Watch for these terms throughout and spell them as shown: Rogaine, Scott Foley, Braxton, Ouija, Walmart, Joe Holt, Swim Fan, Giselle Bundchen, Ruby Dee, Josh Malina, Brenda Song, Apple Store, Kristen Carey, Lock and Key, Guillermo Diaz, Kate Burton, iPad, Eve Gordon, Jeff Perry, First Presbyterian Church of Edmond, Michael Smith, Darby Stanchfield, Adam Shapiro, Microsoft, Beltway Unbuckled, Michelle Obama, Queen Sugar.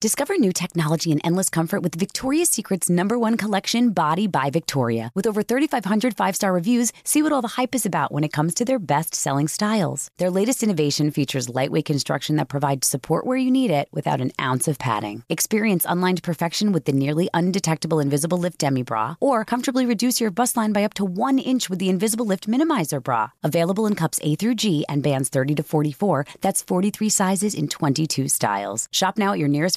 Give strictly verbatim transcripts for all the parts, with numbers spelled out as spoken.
Discover new technology and endless comfort with Victoria's Secret's number one collection, Body by Victoria. With over thirty-five hundred five-star reviews, see what all the hype is about when it comes to their best-selling styles. Their latest innovation features lightweight construction that provides support where you need it without an ounce of padding. Experience unlined perfection with the nearly undetectable Invisible Lift Demi Bra, or comfortably reduce your bust line by up to one inch with the Invisible Lift Minimizer Bra. Available in cups A through G and bands thirty to forty-four, that's forty-three sizes in twenty-two styles. Shop now at your nearest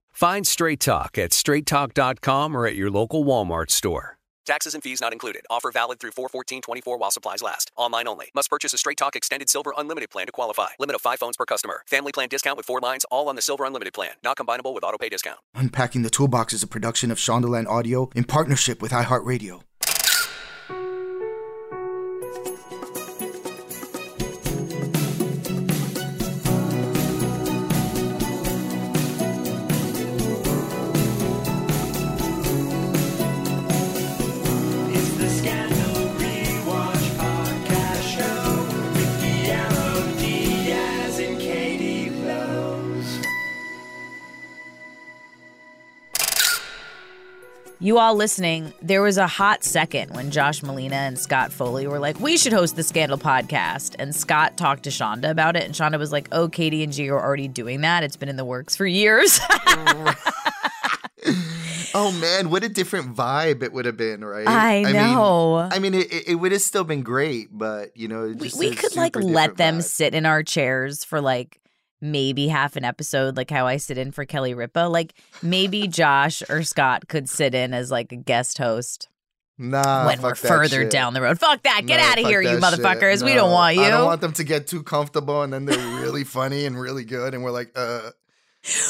Find Straight Talk at straight talk dot com or at your local Walmart store. Taxes and fees not included. Offer valid through four fourteen twenty-four while supplies last. Online only. Must purchase a Straight Talk Extended Silver Unlimited plan to qualify. Limit of five phones per customer. Family plan discount with four lines, all on the Silver Unlimited plan. Not combinable with auto pay discount. Unpacking the Toolbox is a production of Shondaland Audio in partnership with iHeartRadio. You all listening, there was a hot second when Josh Malina and Scott Foley were like, we should host the Scandal podcast. And Scott talked to Shonda about it. And Shonda was like, oh, Katie and G are already doing that. It's been in the works for years. Oh, man, what a different vibe it would have been, right? I know. I mean, I mean it, it would have still been great, but, you know. Just we we could, like, let them vibe. Sit in our chairs for, like, maybe half an episode, like how I sit in for Kelly Ripa. Like, maybe Josh or Scott could sit in as, like, a guest host. Nah, when we're further shit. down the road. Fuck that. Get nah, out of here, you motherfuckers. No, we don't want you. I don't want them to get too comfortable, and then they're really funny and really good, and we're like, uh...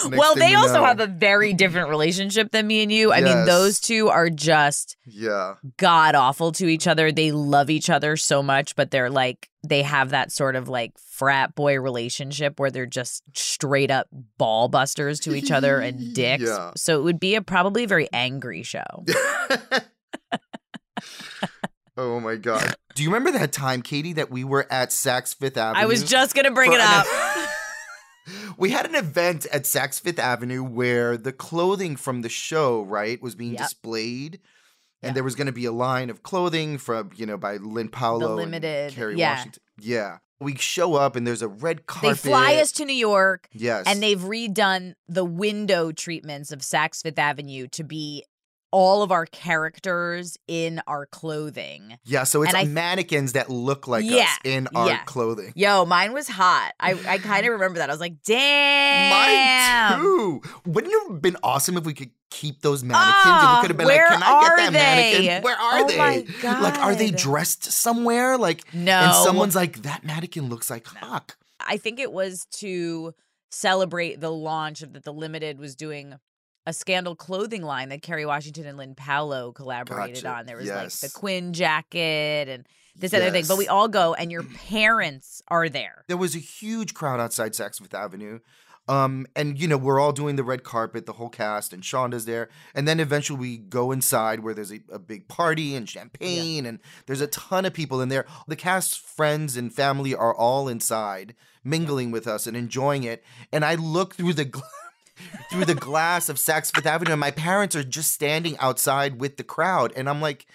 Next well, they also know. have a very different relationship than me and you. I yes. mean, those two are just yeah. god-awful to each other. They love each other so much, but they're like, they have that sort of like frat boy relationship where they're just straight up ball busters to each other and dicks. Yeah. So it would be a probably very angry show. Oh, my God. Do you remember that time, Katie, that we were at Saks Fifth Avenue? I was just going to bring it up. An- We had an event at Saks Fifth Avenue where the clothing from the show, right, was being yep. displayed. And yep. there was going to be a line of clothing from, you know, by Lynn Paolo the Limited. and Kerry yeah. Washington. Yeah. We show up and there's a red carpet. They fly us to New York. Yes. And they've redone the window treatments of Saks Fifth Avenue to be all of our characters in our clothing. Yeah, so it's I, mannequins that look like yeah, us in our yeah. clothing. Yo, mine was hot. I, I kind of remember that. I was like, damn. Mine too. Wouldn't it have been awesome if we could keep those mannequins? Oh, and we could have been like, can I get that they? mannequin? Where are oh they? My God. Like, are they dressed somewhere? Like, no. And someone's like, that mannequin looks like Huck. No. I think it was to celebrate the launch of that the Limited was doing a Scandal clothing line that Kerry Washington and Lynn Paolo collaborated gotcha. on. There was yes. like the Quinn jacket and this yes. other thing. But we all go and your parents are there. There was a huge crowd outside Saks Fifth Avenue. Um, and, you know, we're all doing the red carpet, the whole cast, and Shonda's there. And then eventually we go inside where there's a, a big party and champagne, yeah. and there's a ton of people in there. The cast's friends and family are all inside mingling yeah. with us and enjoying it. And I look through the glass. through the glass of Saks Fifth Avenue, and my parents are just standing outside with the crowd, and I'm like,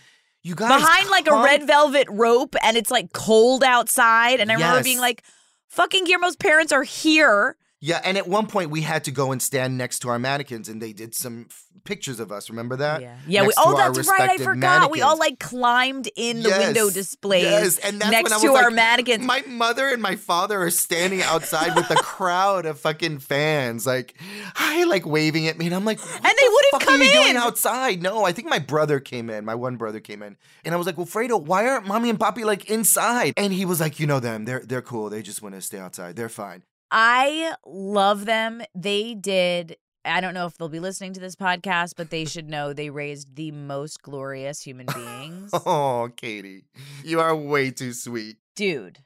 you guys behind like come. a red velvet rope, and it's like cold outside, and I yes. remember being like, fucking Guillermo's parents are here. Yeah, and at one point we had to go and stand next to our mannequins, and they did some f- pictures of us. Remember that? Yeah. yeah we, oh, that's right. I forgot. Mannequins. We all like climbed in the yes, window displays yes. and that's next when I was to like, our mannequins. My mother and my father are standing outside with a crowd of fucking fans, like, hi, like waving at me, and I'm like, what and they the wouldn't fuck come are you in. Doing outside? No, I think my brother came in. My one brother came in, and I was like, well, Fredo, why aren't mommy and papi like inside? And he was like, you know them. They're they're cool. They just want to stay outside. They're fine. I love them. They did. I don't know if they'll be listening to this podcast, but they should know they raised the most glorious human beings. Oh, Katie, you are way too sweet. Dude,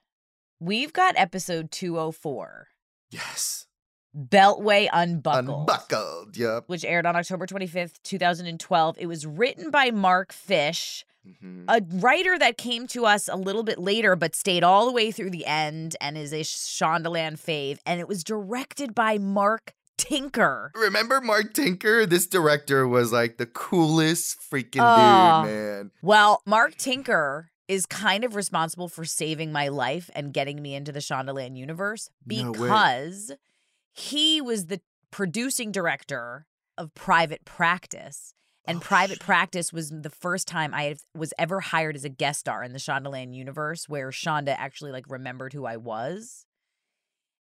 we've got episode two oh four. Yes. Beltway Unbuckled. Unbuckled, yep. Which aired on October twenty-fifth, two thousand twelve. It was written by Mark Fish, mm-hmm. a writer that came to us a little bit later but stayed all the way through the end and is a Shondaland fave. And it was directed by Mark Tinker. Remember Mark Tinker? This director was like the coolest freaking uh, dude, man. Well, Mark Tinker is kind of responsible for saving my life and getting me into the Shondaland universe because no way. He was the producing director of Private Practice. And oh, Private shit. Practice was the first time I was ever hired as a guest star in the Shondaland universe where Shonda actually like remembered who I was.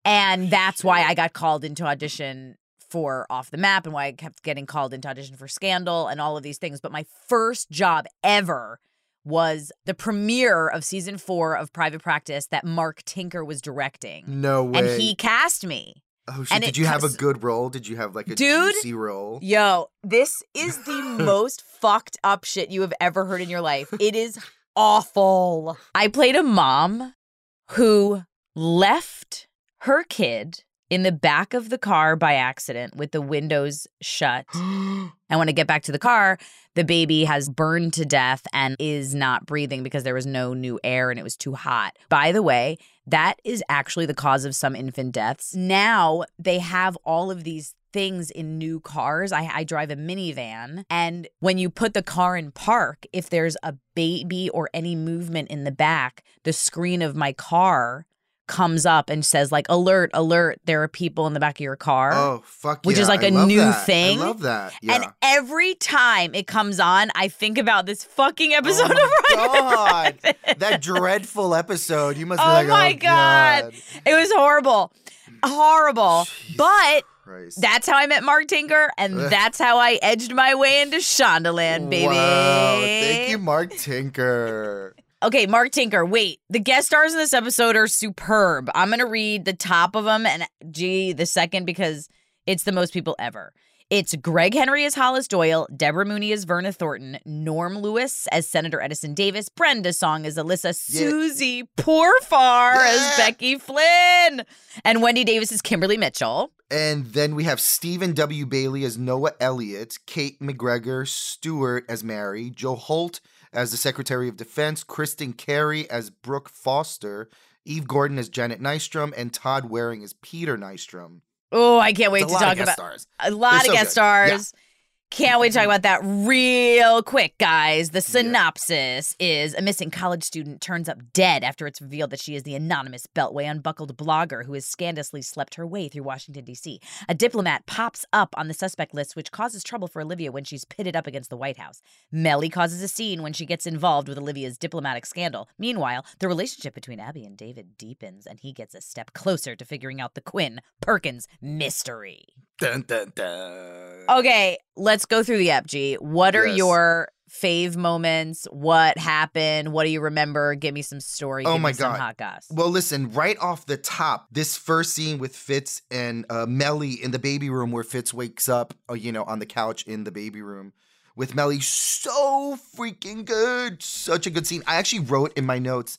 And that's why I got called into audition for Off the Map and why I kept getting called into audition for Scandal and all of these things. But my first job ever was the premiere of season four of Private Practice that Mark Tinker was directing. No way. And he cast me. Oh, shit. Did you have a good role? Did you have like a dude, juicy role? Yo, this is the most fucked up shit you have ever heard in your life. It is awful. I played a mom who left her kid in the back of the car by accident with the windows shut. And when I get back to the car, the baby has burned to death and is not breathing because there was no new air and it was too hot. By the way, that is actually the cause of some infant deaths. Now they have all of these things in new cars. I, I drive a minivan. And when you put the car in park, if there's a baby or any movement in the back, the screen of my car comes up and says like, alert, alert, there are people in the back of your car. Oh, fuck yeah. Which is like a new that. thing. I love that. Yeah. And every time it comes on, I think about this fucking episode oh of Private Practice. That dreadful episode. You must oh be like, my oh, my God. God. It was horrible. Horrible. Jeez but Christ. That's how I met Mark Tinker, and that's how I edged my way into Shondaland, baby. Wow. Thank you, Mark Tinker. Okay, Mark Tinker, wait. The guest stars in this episode are superb. I'm going to read the top of them and, gee, the second because it's the most people ever. It's Greg Henry as Hollis Doyle, Deborah Mooney as Verna Thornton, Norm Lewis as Senator Edison Davis, Brenda Song as Alyssa, yeah. Susie Pourfar yeah. as Becky Flynn, and Wendy Davis as Kimberly Mitchell. And then we have Stephen W. Bailey as Noah Elliott, Kate McGregor Stewart as Mary, Joe Holt as the Secretary of Defense, Kristen Carey as Brooke Foster, Eve Gordon as Janet Nystrom, and Todd Waring as Peter Nystrom. Oh, I can't wait to talk about stars. A lot They're of so guest good. stars. Yeah. Can't wait to talk about that real quick, guys. The synopsis yeah. is a missing college student turns up dead after it's revealed that she is the anonymous Beltway Unbuckled blogger who has scandalously slept her way through Washington, D C A diplomat pops up on the suspect list, which causes trouble for Olivia when she's pitted up against the White House. Melly causes a scene when she gets involved with Olivia's diplomatic scandal. Meanwhile, the relationship between Abby and David deepens, and he gets a step closer to figuring out the Quinn Perkins mystery. Dun, dun, dun. Okay, let's go through the E P G. What are yes. your fave moments? What happened? What do you remember? Give me some story. Oh, Give my me God. Some hot goss. Well, listen, right off the top, this first scene with Fitz and uh, Melly in the baby room where Fitz wakes up, you know, on the couch in the baby room with Melly. So freaking good. Such a good scene. I actually wrote in my notes,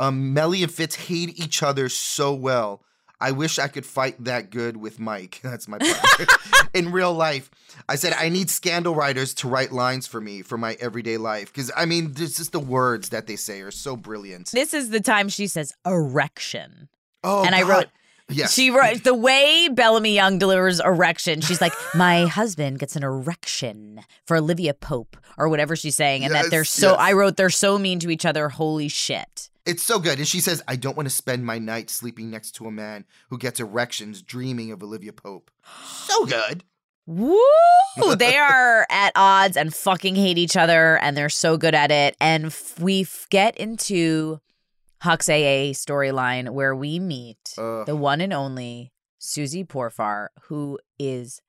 um, Melly and Fitz hate each other so well. I wish I could fight that good with Mike. That's my part. In real life, I said, I need scandal writers to write lines for me for my everyday life. Because, I mean, there's just the words that they say are so brilliant. This is the time she says erection. Oh, and God. I wrote... Yes. She wrote the way Bellamy Young delivers erection. She's like, my husband gets an erection for Olivia Pope or whatever she's saying. And yes, that they're so, yes. I wrote, they're so mean to each other. Holy shit. It's so good. And she says, I don't want to spend my night sleeping next to a man who gets erections dreaming of Olivia Pope. So good. Woo! They are at odds and fucking hate each other, and they're so good at it. And f- we f- get into Huck's A A storyline where we meet uh. the one and only Susie Pourfar, who is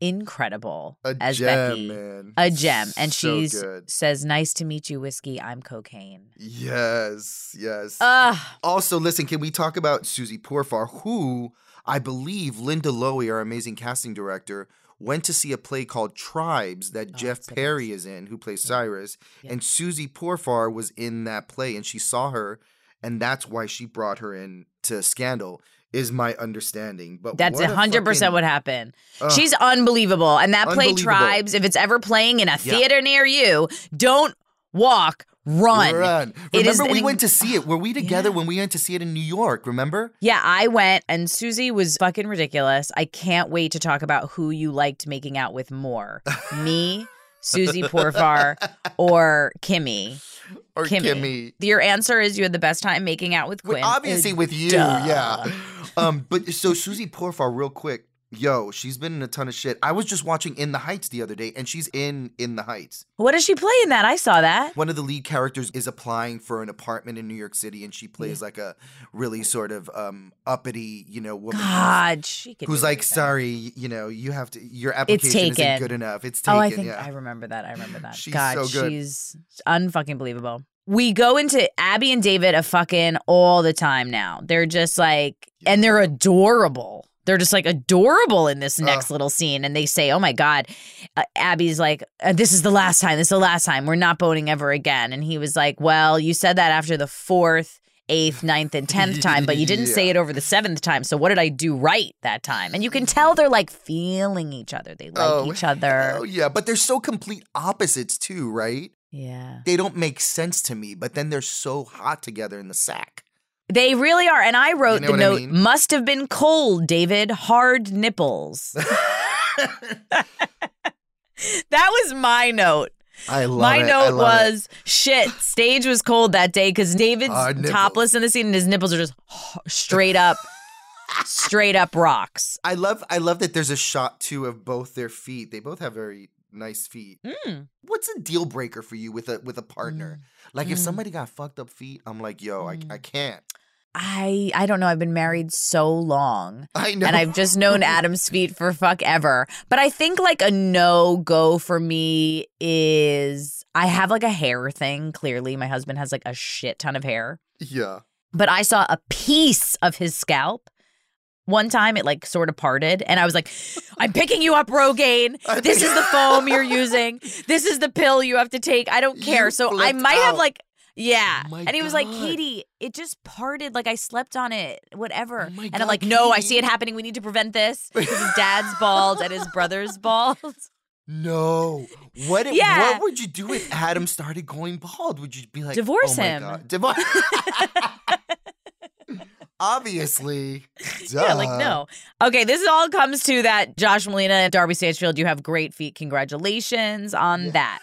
incredible a as gem, Becky. Man. A gem. And so she says, nice to meet you, Whiskey. I'm cocaine. Yes, yes. Uh, also, listen, can we talk about Susie Pourfar, who... I believe Linda Lowy, our amazing casting director, went to see a play called Tribes that oh, Jeff Perry is in, who plays yeah. Cyrus. Yeah. And Susie Pourfar was in that play, and she saw her, and that's why she brought her in to Scandal, is my understanding. But that's what one hundred percent fucking, what happened. Uh, She's unbelievable. And that play Tribes, if it's ever playing in a theater yeah. near you, don't walk. Run. Run. Remember is, we went to see it. Were we together yeah. when we went to see it in New York, remember? Yeah, I went, and Susie was fucking ridiculous. I can't wait to talk about who you liked making out with more. Me, Susie Pourfar, or Kimmy. Or Kimmy. Kimmy. Your answer is you had the best time making out with Quinn. Well, obviously and with you, duh. yeah. Um, but so Susie Pourfar, real quick, yo, she's been in a ton of shit. I was just watching In the Heights the other day, and she's in In the Heights. What does she play in that? I saw that. One of the lead characters is applying for an apartment in New York City, and she plays yeah. like a really sort of um, uppity, you know, woman. God, she could. Who's like, sorry, you know, you have to. Your application isn't good enough. It's taken. Oh, I think yeah. I remember that. I remember that. She's God, so good. She's unfucking believable. We go into Abby and David a fucking all the time now. They're just like, yeah. and they're adorable. They're just like adorable in this next uh, little scene. And they say, oh, my God. Uh, Abby's like, this is the last time. This is the last time. We're not boating ever again. And he was like, well, you said that after the fourth, eighth, ninth, and tenth time. But you didn't yeah. say it over the seventh time. So what did I do right that time? And you can tell they're like feeling each other. They like oh, each other. Oh, yeah. But they're so complete opposites, too, right? Yeah. They don't make sense to me. But then they're so hot together in the sack. They really are. And I wrote you know the note, I mean? Must have been cold, David. Hard nipples. That was my note. I love my it. My note I love was, it. Shit, stage was cold that day because David's topless in the scene and his nipples are just straight up, straight up rocks. I love, I love that there's a shot, too, of both their feet. They both have very... nice feet. Mm. What's a deal breaker for you with a with a partner? Mm. Like mm. if somebody got fucked up feet, I'm like, yo, mm. I I can't. I I don't know. I've been married so long. I know. And I've just known Adam's feet for fuck ever. But I think like a no-go for me is I have like a hair thing. Clearly, my husband has like a shit ton of hair. Yeah. But I saw a piece of his scalp. One time it like sort of parted and I was like, I'm picking you up, Rogaine. This is the foam you're using. This is the pill you have to take. I don't care. You so I might out. have like, yeah. Oh and he was God. like, Katie, it just parted. Like I slept on it, whatever. Oh and God, I'm like, Katie. no, I see it happening. We need to prevent this. His dad's bald and his brother's bald. No. What yeah. What would you do if Adam started going bald? Would you be like, divorce oh him. My God. Divorce. Obviously. Duh. Yeah, like, no. Okay, this all comes to that Josh Malina and Darby Stanchfield, you have great feet. Congratulations on yeah. that.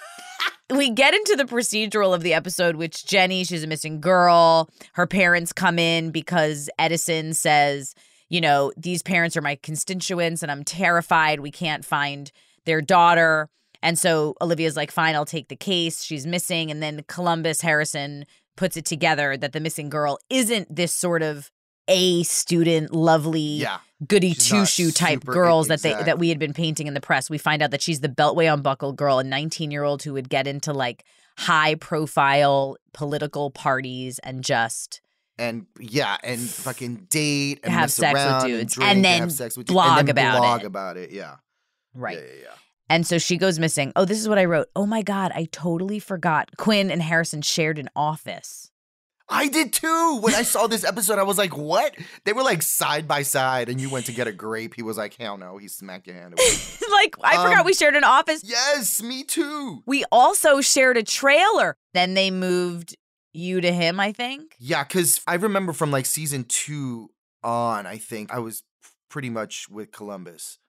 We get into the procedural of the episode, which Jenny, she's a missing girl. Her parents come in because Edison says, you know, these parents are my constituents and I'm terrified. We can't find their daughter. And so Olivia's like, fine, I'll take the case. She's missing. And then Columbus Harrison puts it together that the missing girl isn't this sort of A student, lovely, yeah. goody two-shoe type girls exact. that they that we had been painting in the press. We find out that she's the Beltway Unbuckled girl, a nineteen-year-old who would get into like high-profile political parties and just and yeah, and fucking date and have sex with dudes, and, and then have sex with blog and then about blog it. about it. Yeah, right. Yeah, yeah, yeah. And so she goes missing. Oh, this is what I wrote. Oh my God, I totally forgot. Quinn and Harrison shared an office. I did too. When I saw this episode, I was like, what? They were like side by side and you went to get a grape. He was like, hell no. He smacked your hand away. Like, I um, forgot we shared an office. Yes, me too. We also shared a trailer. Then they moved you to him, I think. Yeah, because I remember from like season two on, I think, I was pretty much with Columbus.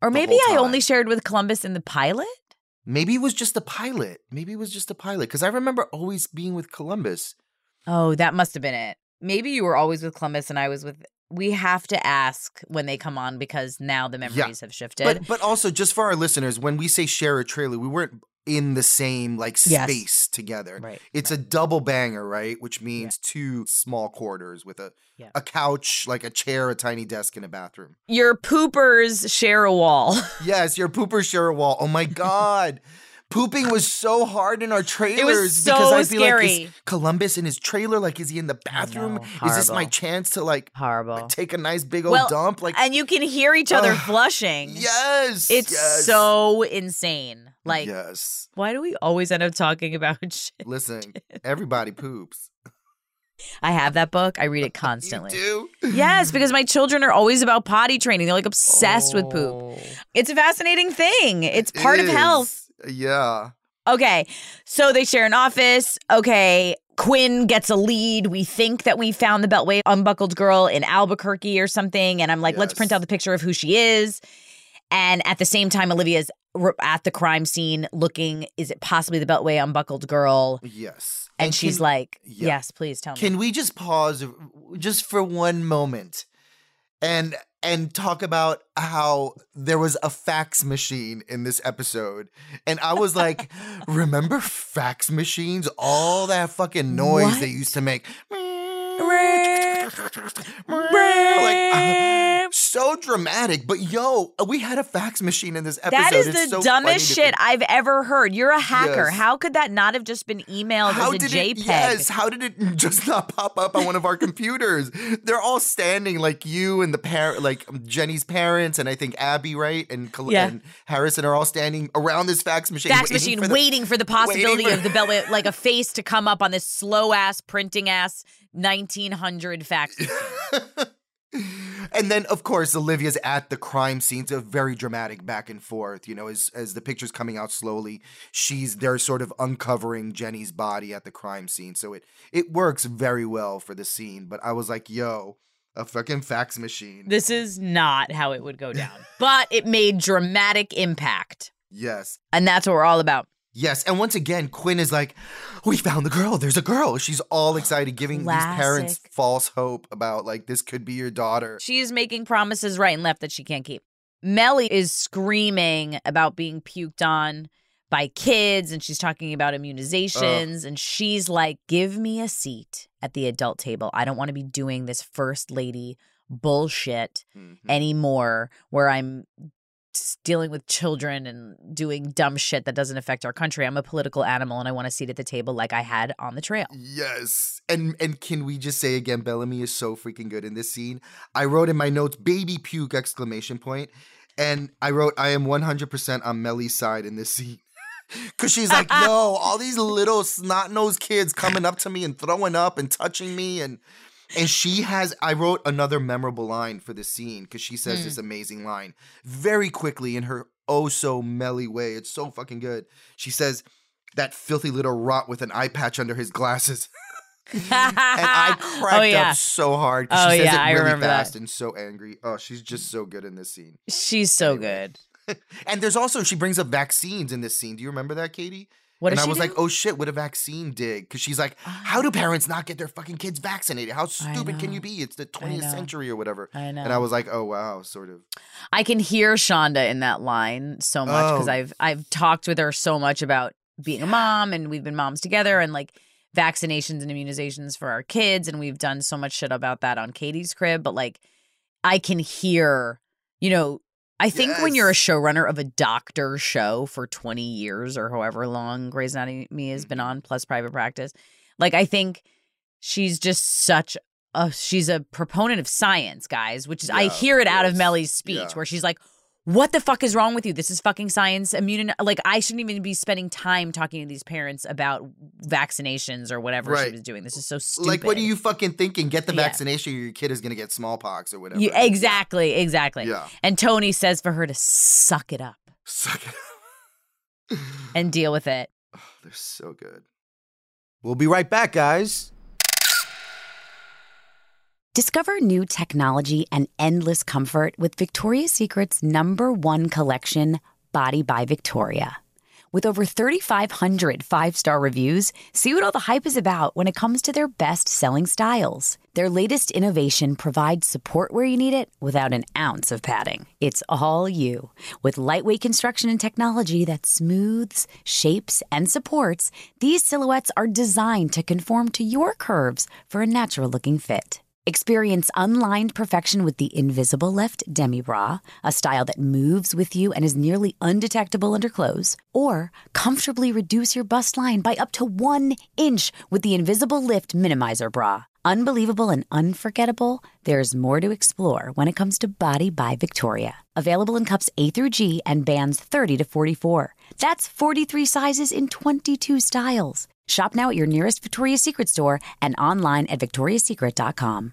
Or maybe I only shared with Columbus in the pilot. Maybe it was just the pilot. Maybe it was just the pilot. Because I remember always being with Columbus. Oh, that must have been it. Maybe you were always with Columbus and I was with we have to ask when they come on because now the memories yeah. have shifted. But, but also, just for our listeners, when we say share a trailer, we weren't in the same like yes. space together. Right. It's right. a double banger, right? Which means yeah. two small quarters with a yeah. a couch, like a chair, a tiny desk, and a bathroom. Your poopers share a wall. Yes, your poopers share a wall. Oh my God. Pooping was so hard in our trailers. It was so because I'd be scary. Like, is Columbus in his trailer? Like, is he in the bathroom? No, is this my chance to like, like take a nice big old well, dump? Like, and you can hear each other uh, flushing. Yes. It's yes. so insane. Like, yes. why do we always end up talking about shit? Listen, everybody poops. I have that book. I read it constantly. You do? Yes, because my children are always about potty training. They're like obsessed oh. with poop. It's a fascinating thing. It's it part is. of health. Yeah. Okay. So they share an office. Okay. Quinn gets a lead. We think that we found the Beltway unbuckled girl in Albuquerque or something. And I'm like, yes. let's print out the picture of who she is. And at the same time, Olivia's at the crime scene looking, is it possibly the Beltway unbuckled girl? Yes. And, and she's can, like, yeah. yes, please tell me. Can we just pause just for one moment and and talk about how there was a fax machine in this episode. And I was like, remember fax machines? All that fucking noise what? they used to make. Like, uh, so dramatic. But yo, we had a fax machine in this episode. That is it's the so dumbest shit I've ever heard. You're a hacker. Yes. How could that not have just been emailed how as a JPEG? It, yes. How did it just not pop up on one of our computers? They're all standing like you and the parent, like Jenny's parents, and I think Abby, right? And, Col- yeah. and Harrison are all standing around this fax machine. Fax waiting machine for the, waiting for the possibility for- of the bell, like a face to come up on this slow ass printing ass nineteen hundred fax machine. And then, of course, Olivia's at the crime scene. It's a very dramatic back and forth, you know, as as the picture's coming out slowly. She's they're sort of uncovering Jenny's body at the crime scene. So it it works very well for the scene. But I was like, yo, a fucking fax machine. This is not how it would go down. But it made dramatic impact. Yes. And that's what we're all about. Yes, and once again, Quinn is like, we found the girl. There's a girl. She's all excited, giving Classic. these parents false hope about, like, this could be your daughter. She is making promises right and left that she can't keep. Melly is screaming about being puked on by kids, and she's talking about immunizations, uh, and she's like, give me a seat at the adult table. I don't want to be doing this first lady bullshit mm-hmm. anymore where I'm dealing with children and doing dumb shit that doesn't affect our country. I'm a political animal and I want a seat at the table like I had on the trail. Yes. And and can we just say again, Bellamy is so freaking good in this scene. I wrote in my notes, baby puke exclamation point. And I wrote, I am one hundred percent on Melly's side in this scene. Because she's like, no, all these little snot-nosed kids coming up to me and throwing up and touching me. And, and she has, I wrote another memorable line for this scene because she says mm. this amazing line very quickly in her oh-so-Melly way. It's so fucking good. She says, that filthy little rot with an eye patch under his glasses. And I cracked oh, yeah. up so hard because oh, she says yeah, it really I remember fast that. and so angry. Oh, she's just so good in this scene. She's so anyway. good. And there's also, she brings up vaccines in this scene. Do you remember that, Katie? What and I was do? like, oh shit, what a vaccine dig. Because she's like, how do parents not get their fucking kids vaccinated? How stupid can you be? It's the twentieth century or whatever. I know. And I was like, oh wow, sort of. I can hear Shonda in that line so much because oh. I've I've talked with her so much about being a mom and we've been moms together and like vaccinations and immunizations for our kids. And we've done so much shit about that on Katie's Crib. But like, I can hear, you know, I think yes. when you're a showrunner of a doctor show for twenty years or however long Grey's Anatomy has been on, plus Private Practice, like I think she's just such a, she's a proponent of science, guys, which is, yeah, I hear it out of Melly's speech yeah. where she's like, what the fuck is wrong with you? This is fucking science. Immune, like I shouldn't even be spending time talking to these parents about vaccinations or whatever right. she was doing. This is so stupid. Like, what are you fucking thinking? Get the yeah. vaccination or your kid is going to get smallpox or whatever. You, exactly, exactly. Yeah. And Tony says for her to suck it up. Suck it up. And deal with it. Oh, they're so good. We'll be right back, guys. Discover new technology and endless comfort with Victoria's Secret's number one collection, Body by Victoria. With over thirty-five hundred five-star reviews, see what all the hype is about when it comes to their best-selling styles. Their latest innovation provides support where you need it without an ounce of padding. It's all you. With lightweight construction and technology that smooths, shapes, and supports, these silhouettes are designed to conform to your curves for a natural-looking fit. Experience unlined perfection with the Invisible Lift Demi Bra, a style that moves with you and is nearly undetectable under clothes. Or comfortably reduce your bust line by up to one inch with the Invisible Lift Minimizer Bra. Unbelievable and unforgettable, there's more to explore when it comes to Body by Victoria. Available in cups A through G and bands thirty to forty-four. That's forty-three sizes in twenty-two styles. Shop now at your nearest Victoria's Secret store and online at victorias secret dot com.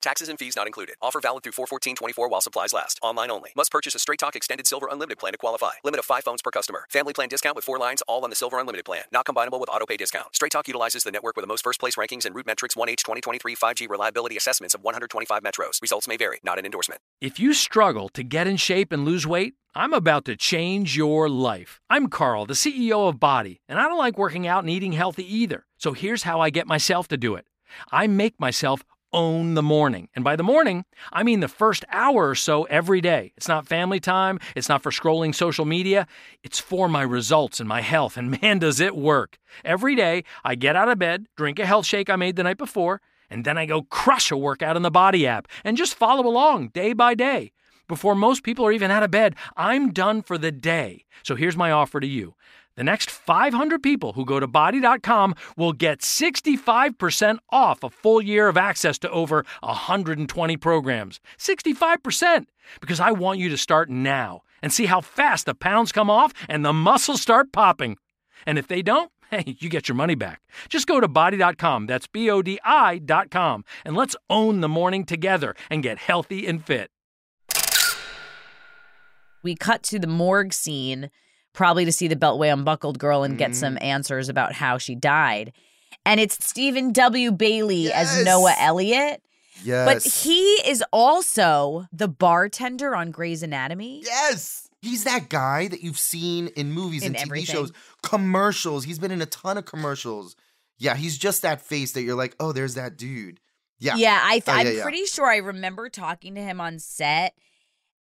Taxes and fees not included. Offer valid through four fourteen twenty-four while supplies last. Online only. Must purchase a Straight Talk Extended Silver Unlimited plan to qualify. Limit of five phones per customer. Family plan discount with four lines all on the Silver Unlimited plan. Not combinable with auto pay discount. Straight Talk utilizes the network with the most first place rankings and route metrics one H twenty twenty-three five G reliability assessments of one hundred twenty-five metros. Results may vary. Not an endorsement. If you struggle to get in shape and lose weight, I'm about to change your life. I'm Carl, the C E O of Body, and I don't like working out and eating healthy either. So here's how I get myself to do it. I make myself own the morning. And by the morning, I mean the first hour or so every day. It's not family time. It's not for scrolling social media. It's for my results and my health. And man, does it work. Every day, I get out of bed, drink a health shake I made the night before, and then I go crush a workout in the Body app and just follow along day by day. Before most people are even out of bed, I'm done for the day. So here's my offer to you. The next five hundred people who go to body dot com will get sixty-five percent off a full year of access to over one hundred twenty programs. sixty-five percent! Because I want you to start now and see how fast the pounds come off and the muscles start popping. And if they don't, hey, you get your money back. Just go to body dot com, that's B O D I dot com, and let's own the morning together and get healthy and fit. We cut to the morgue scene, probably to see the Beltway Unbuckled girl and get mm-hmm. some answers about how she died. And it's Stephen W. Bailey yes. as Noah Elliott. Yes. But he is also the bartender on Grey's Anatomy. Yes. He's that guy that you've seen in movies and T V everything. Shows, commercials. He's been in a ton of commercials. Yeah, he's just that face that you're like, oh, there's that dude. Yeah. Yeah, I th- oh, I'm yeah, pretty yeah. sure I remember talking to him on set.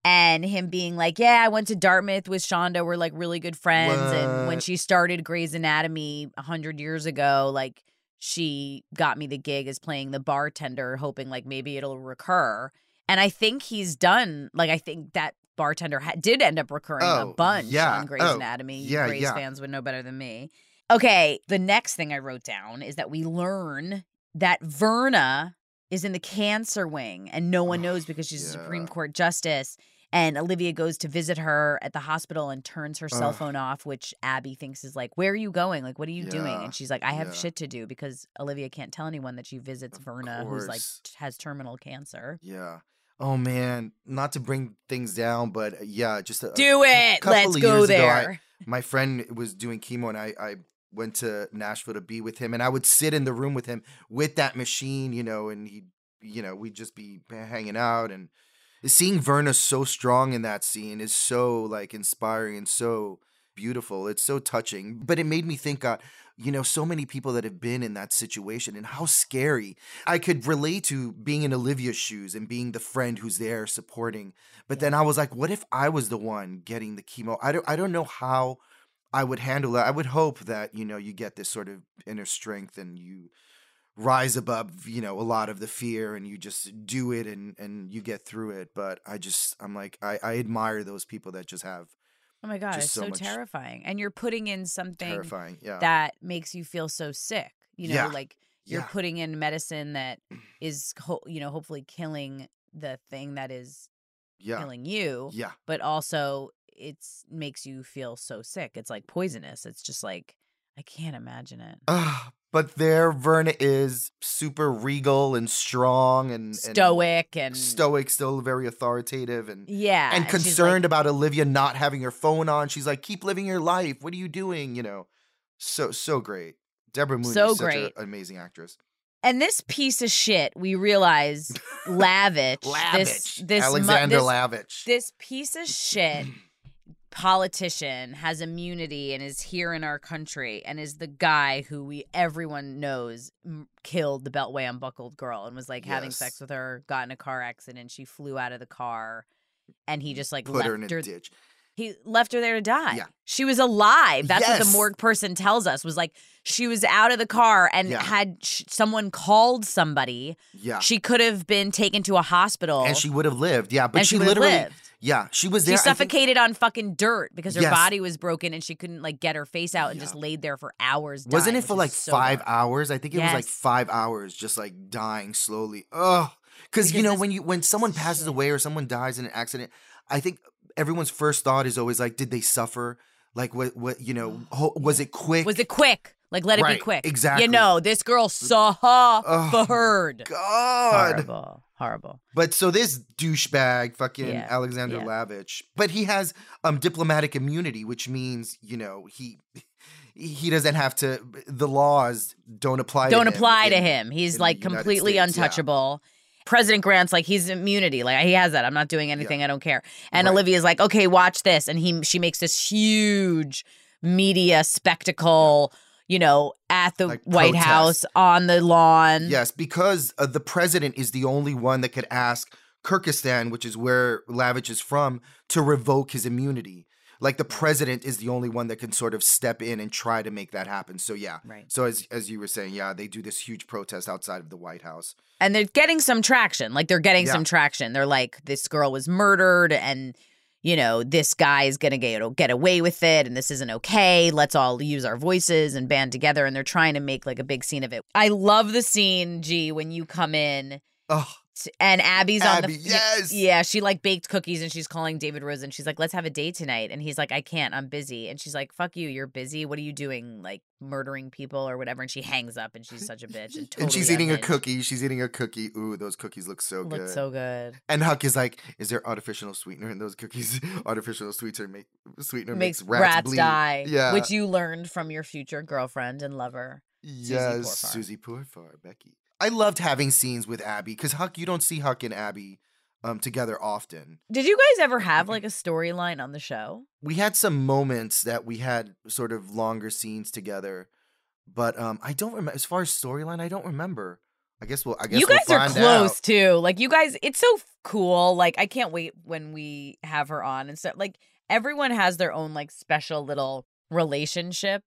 And him being like, yeah, I went to Dartmouth with Shonda. We're, like, really good friends. What? And when she started Grey's Anatomy one hundred years ago, like, she got me the gig as playing the bartender, hoping, like, maybe it'll recur. And I think he's done. Like, I think that bartender ha- did end up recurring oh, a bunch yeah. on Grey's oh, Anatomy. Yeah, Grey's yeah. fans would know better than me. Okay, the next thing I wrote down is that we learn that Verna is in the cancer wing, and no one knows because she's yeah. a Supreme Court justice. And Olivia goes to visit her at the hospital and turns her cell Ugh. phone off, which Abby thinks is like, where are you going? Like, what are you yeah. doing? And she's like, I have yeah. shit to do, because Olivia can't tell anyone that she visits of Verna, course. who's like, has terminal cancer. Yeah. Oh, man. Not to bring things down, but yeah, just a, do it. A couple Let's of go years there. Ago, I, my friend was doing chemo, and I, I went to Nashville to be with him, and I would sit in the room with him with that machine, you know, and he, you know, we'd just be hanging out, and seeing Verna so strong in that scene is so, like, inspiring and so beautiful. It's so touching. But it made me think, uh, you know, so many people that have been in that situation and how scary. I could relate to being in Olivia's shoes and being the friend who's there supporting. But yeah. then I was like, what if I was the one getting the chemo? I don't, I don't know how I would handle it. I would hope that, you know, you get this sort of inner strength and you rise above, you know, a lot of the fear, and you just do it, and, and you get through it. But I just, I'm like, I, I admire those people that just have. Oh my God, it's so, so terrifying. And you're putting in something terrifying, yeah. that makes you feel so sick. You know, yeah. like you're yeah. putting in medicine that is, ho- you know, hopefully killing the thing that is yeah. killing you. Yeah. But also it's makes you feel so sick. It's like poisonous. It's just like, I can't imagine it. Ugh. But there, Verna is super regal and strong and stoic and, and stoic, still very authoritative and yeah, and concerned like, about Olivia not having her phone on. She's like, "Keep living your life. What are you doing?" You know, so so great. Deborah Mooney, so such an amazing actress. And this piece of shit, we realize, Lavich, Lavich, this, this Alexander mu- this, Lavich, this piece of shit. Politician has immunity and is here in our country and is the guy who we everyone knows m- killed the Beltway unbuckled girl and was like yes. having sex with her, got in a car accident, she flew out of the car, and he just like put left her in a her, ditch. He left her there to die. Yeah. She was alive. That's yes. what the morgue person tells us, was like she was out of the car and yeah. had sh- someone called somebody. Yeah. She could have been taken to a hospital. And she would have lived. Yeah, but she, she literally lived. Yeah, she was there. She suffocated think, on fucking dirt because her yes. body was broken and she couldn't like get her face out and yeah. just laid there for hours. Dying, Wasn't it for like so five hard. hours? I think it yes. was like five hours just like dying slowly. Ugh. Because you know when you when someone passes shit. away or someone dies in an accident, I think everyone's first thought is always like, did they suffer? Like what what you know, ho- was it quick? Was it quick? Like let it right. be quick. Exactly. You know, this girl suffered. Oh, God. Horrible. Horrible. But so this douchebag, fucking yeah. Alexander yeah. Lavich, but he has um, diplomatic immunity, which means, you know, he he doesn't have to, the laws don't apply don't to him. Don't apply to in, him. He's like completely States. untouchable. Yeah. President Grant's like, he's immunity. Like, he has that. I'm not doing anything. Yeah. I don't care. And right. Olivia's like, okay, watch this. And he she makes this huge media spectacle, you know, at the like White protest. House, on the lawn. Yes, because uh, the president is the only one that could ask Kyrgyzstan, which is where Lavich is from, to revoke his immunity. Like the president is the only one that can sort of step in and try to make that happen. So yeah. Right. So as as you were saying, yeah, they do this huge protest outside of the White House. And they're getting some traction. Like they're getting yeah. some traction. They're like, this girl was murdered and you know, this guy is going to get, get away with it and this isn't okay. Let's all use our voices and band together. And they're trying to make like a big scene of it. I love the scene, G, when you come in oh, t- and Abby's Abby, on the... yes! Yeah, she like baked cookies and she's calling David Rosen. She's like, let's have a date tonight. And he's like, I can't, I'm busy. And she's like, fuck you, you're busy. What are you doing? Like murdering people or whatever. And she hangs up and she's such a bitch. And, totally and she's eating a cookie. She's eating a cookie. Ooh, those cookies look so look good. Look so good. And Huck is like, is there artificial sweetener in those cookies? Artificial sweetener, make, sweetener makes, makes rats, rats bleed. die. Yeah. Which you learned from your future girlfriend and lover, yes, Susie Pourfar. Susie Pourfar, Becky. I loved having scenes with Abby because Huck, you don't see Huck and Abby um, together often. Did you guys ever have like a storyline on the show? We had some moments that we had sort of longer scenes together, but um, I don't remember as far as storyline. I don't remember. I guess we'll. I guess you guys we'll find are close out. too. Like you guys, it's so cool. Like I can't wait when we have her on and stuff. Like everyone has their own like special little relationship.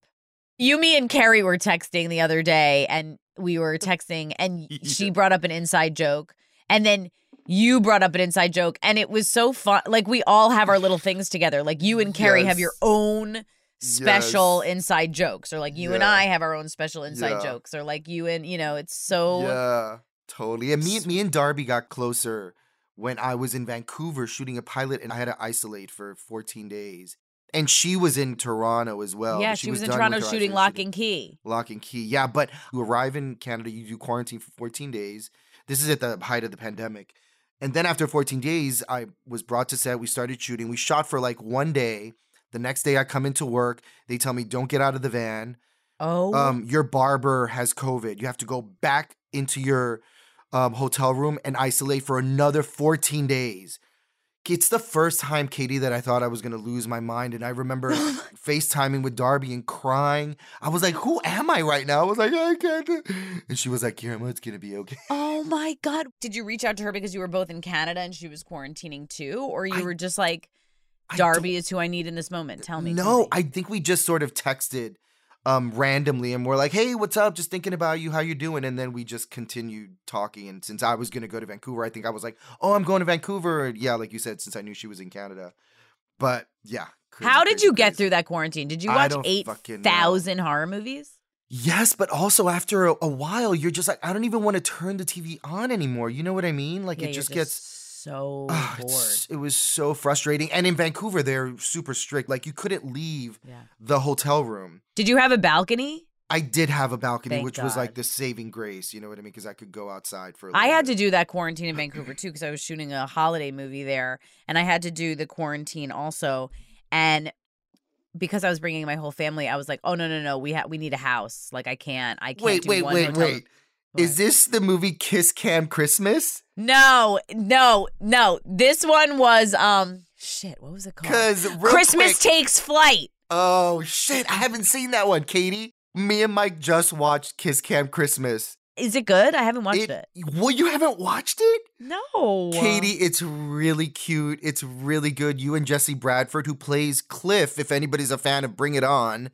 You, me, and Carrie were texting the other day, and. We were texting and she brought up an inside joke and then you brought up an inside joke and it was so fun. Like we all have our little things together. Like you and Carrie yes. have your own special yes. inside jokes or like you yeah. and I have our own special inside yeah. jokes or like you and, you know, it's so. Yeah, totally. And me, me and Darby got closer when I was in Vancouver shooting a pilot and I had to isolate for fourteen days. And she was in Toronto as well. Yeah, she, she was, was in Toronto shooting Lock and Key. Lock and Key, yeah. But you arrive in Canada, you do quarantine for fourteen days. This is at the height of the pandemic. And then after fourteen days, I was brought to set. We started shooting. We shot for like one day. The next day I come into work. They tell me, don't get out of the van. Oh. Um, your barber has COVID. You have to go back into your um, hotel room and isolate for another fourteen days. It's the first time, Katie, that I thought I was going to lose my mind. And I remember FaceTiming with Darby and crying. I was like, who am I right now? I was like, I can't. And she was like, Guillermo, it's going to be okay. Oh, my God. Did you reach out to her because you were both in Canada and she was quarantining too? Or you I, were just like, Darby is who I need in this moment. Tell me. No, I think we just sort of texted um, randomly and we're like, hey, what's up? Just thinking about you. How you doing? And then we just continued talking. And since I was going to go to Vancouver, I think I was like, oh, I'm going to Vancouver. And yeah, like you said, since I knew she was in Canada. But yeah. Crazy, How did crazy, you get crazy. through that quarantine? Did you watch eight thousand horror movies? Yes, but also after a, a while, you're just like, I don't even want to turn the T V on anymore. You know what I mean? Like yeah, it just, just gets so oh, bored. It was so frustrating. And in Vancouver, they're super strict. Like, you couldn't leave yeah. the hotel room. Did you have a balcony? I did have a balcony, Thank which God. was like the saving grace. You know what I mean? Because I could go outside for a little I had bit. to do that quarantine in Vancouver, too, because I was shooting a holiday movie there. And I had to do the quarantine also. And because I was bringing my whole family, I was like, oh, no, no, no. We ha- we need a house. Like, I can't. I can't wait, do wait, one wait, hotel. Wait, wait, wait. Is this the movie Kiss Cam Christmas? No, no, no. This one was, um, shit, what was it called? Christmas quick, Takes Flight. Oh, shit. I haven't seen that one, Katie. Me and Mike just watched Kiss Cam Christmas. Is it good? I haven't watched it. it. Well, you haven't watched it? No. Katie, it's really cute. It's really good. You and Jesse Bradford, who plays Cliff, if anybody's a fan of Bring It On.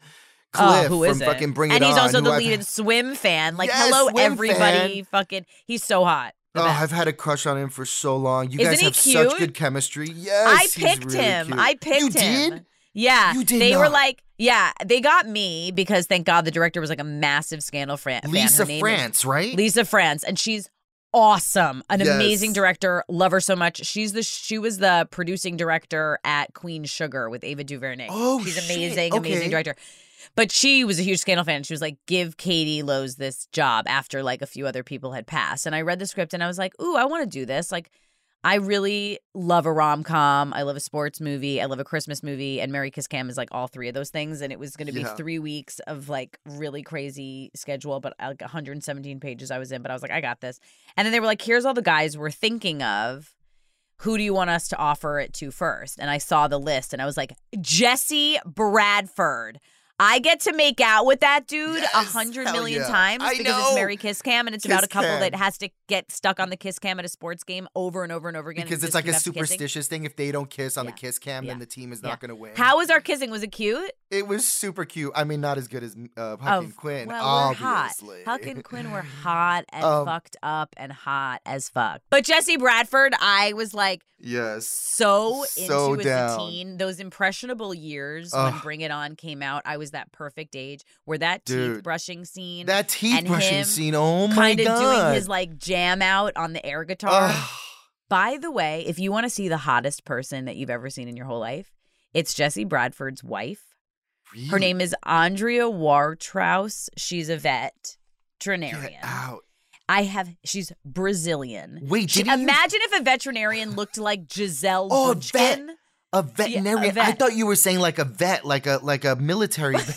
Cliff oh, who is from it? fucking Bring It On. And he's also the I've... lead in Swim fan. Like, yes, hello, Swim everybody. Fan. Fucking, he's so hot. Oh, best. I've had a crush on him for so long. You Isn't guys have cute? such good chemistry. Yes, I picked he's really him. Cute. I picked you him. You did? Yeah. You did They not. were like, yeah, they got me because, thank God, the director was like a massive Scandal fan. Lisa France, right? Lisa France. And she's awesome. An yes. amazing director. Love her so much. She's the She was the producing director at Queen Sugar with Ava DuVernay. Oh, She's amazing, shit. Okay. amazing director. But she was a huge Scandal fan. She was like, give Katie Lowes this job after like a few other people had passed. And I read the script and I was like, ooh, I want to do this. Like, I really love a rom-com. I love a sports movie. I love a Christmas movie. And Merry Kiss Cam is like all three of those things. And it was going to be yeah. three weeks of like really crazy schedule, but like one hundred seventeen pages I was in. But I was like, I got this. And then they were like, here's all the guys we're thinking of. Who do you want us to offer it to first? And I saw the list and I was like, Jesse Bradford. I get to make out with that dude a yes, hundred million yeah. times I because know. it's Merry Kiss Cam, and it's Kiss about a couple Cam. that has to get stuck on the Kiss Cam at a sports game over and over and over again. Because it's like a superstitious kissing. thing. If they don't kiss on yeah. the Kiss Cam, yeah. then the team is yeah. not going to win. How was our kissing? Was it cute? It was super cute. I mean, not as good as uh, Huck oh, and Quinn, well, obviously. We're hot. Huck and Quinn were hot and um, fucked up and hot as fuck. But Jesse Bradford, I was like yes, so, so into down. as a teen. Those impressionable years Ugh. when Bring It On came out, I was that perfect age where that Dude, teeth brushing scene that teeth brushing scene oh my god, kind of doing his like jam out on the air guitar. Ugh. By the way, if you want to see the hottest person that you've ever seen in your whole life, it's Jesse Bradford's wife. Really? Her name is Andrea Wartraus. She's a vet veterinarian. Get out. I have, she's Brazilian. Wait, she, imagine you... if a veterinarian looked like Giselle oh, Bundchen. Vet- A veterinarian. Yeah, a vet. I thought you were saying like a vet, like a like a military vet.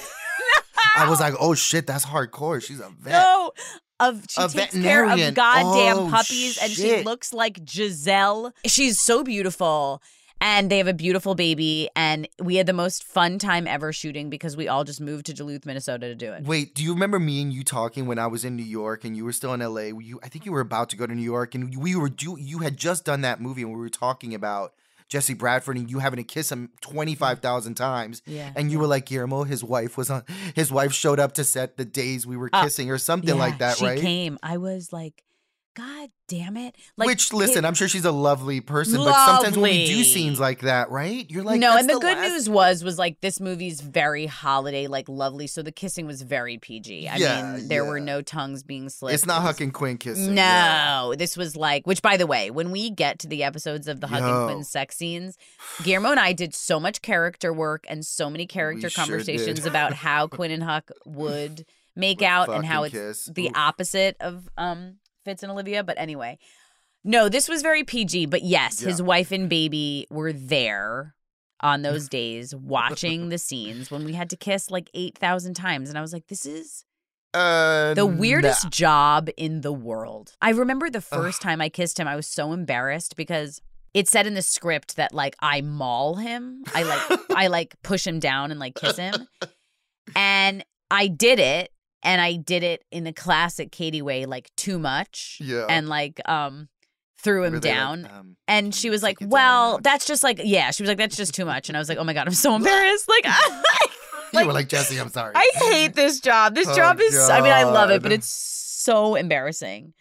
No. I was like, oh shit, that's hardcore. She's a vet. No, of she a takes care of goddamn oh, puppies, shit. and she looks like Giselle. She's so beautiful, and they have a beautiful baby. And we had the most fun time ever shooting because we all just moved to Duluth, Minnesota, to do it. Wait, do you remember me and you talking when I was in New York and you were still in L A? You, I think you were about to go to New York, and we were do you had just done that movie, and we were talking about Jesse Bradford and you having to kiss him twenty-five thousand times. Yeah, and you yeah. were like, Guillermo, his wife was on, his wife showed up to set the days we were kissing uh, or something yeah, like that, she right? She came. I was like, God damn it. Like, Which, listen, it, I'm sure she's a lovely person, lovely. but sometimes when we do scenes like that, right? You're like, no, and the, the good last... news was, was like, this movie's very holiday, like lovely. So the kissing was very P G. I yeah, mean, there yeah. were no tongues being slipped. It's not Huck and Quinn kissing. No, yeah. this was like, which by the way, when we get to the episodes of the Huck Yo. and Quinn sex scenes, Guillermo and I did so much character work and so many character we conversations sure about how Quinn and Huck would make out and how it's kiss. the Oof. opposite of, um, Fitz and Olivia, but anyway. No, this was very P G, but yes, yeah. his wife and baby were there on those days watching the scenes when we had to kiss like eight thousand times. And I was like, this is uh, the weirdest nah. job in the world. I remember the first Ugh. time I kissed him, I was so embarrassed because it said in the script that like I maul him. I like I like push him down and like kiss him. And I did it. And I did it in the classic Katie way, like too much, yeah. and like um, threw him really down. Like, um, and she was like, "Well, that's just like, yeah." She was like, "That's just too much." And I was like, "Oh my god, I'm so embarrassed!" Like, I, like you were like, "Jesse, I'm sorry. I hate this job. This oh job is. God. I mean, I love it, but it's so embarrassing."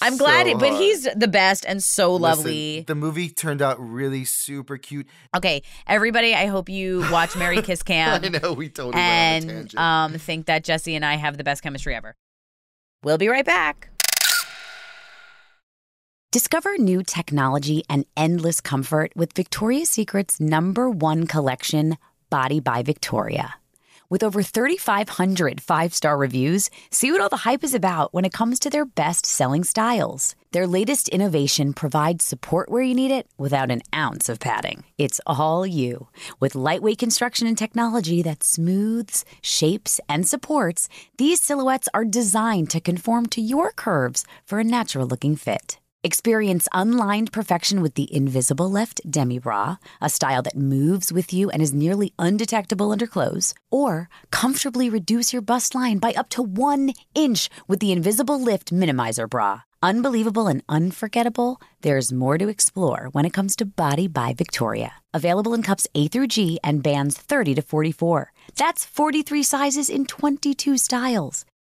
I'm so glad it, but he's the best and so lovely. Listen, the movie turned out really super cute. Okay, everybody, I hope you watch Merry Kiss Cam. I know, we totally and, went on a tangent. And um, think that Jesse and I have the best chemistry ever. We'll be right back. Discover new technology and endless comfort with Victoria's Secret's number one collection, Body by Victoria. With over thirty-five hundred five-star reviews, see what all the hype is about when it comes to their best-selling styles. Their latest innovation provides support where you need it without an ounce of padding. It's all you. With lightweight construction and technology that smooths, shapes, and supports, these silhouettes are designed to conform to your curves for a natural-looking fit. Experience unlined perfection with the Invisible Left Demi Bra, a style that moves with you and is nearly undetectable under clothes. Or comfortably reduce your bust line by up to one inch with the Invisible Lift Minimizer Bra. Unbelievable and unforgettable, there's more to explore when it comes to Body by Victoria. Available in cups A through G and bands thirty to forty-four. That's forty-three sizes in twenty-two styles.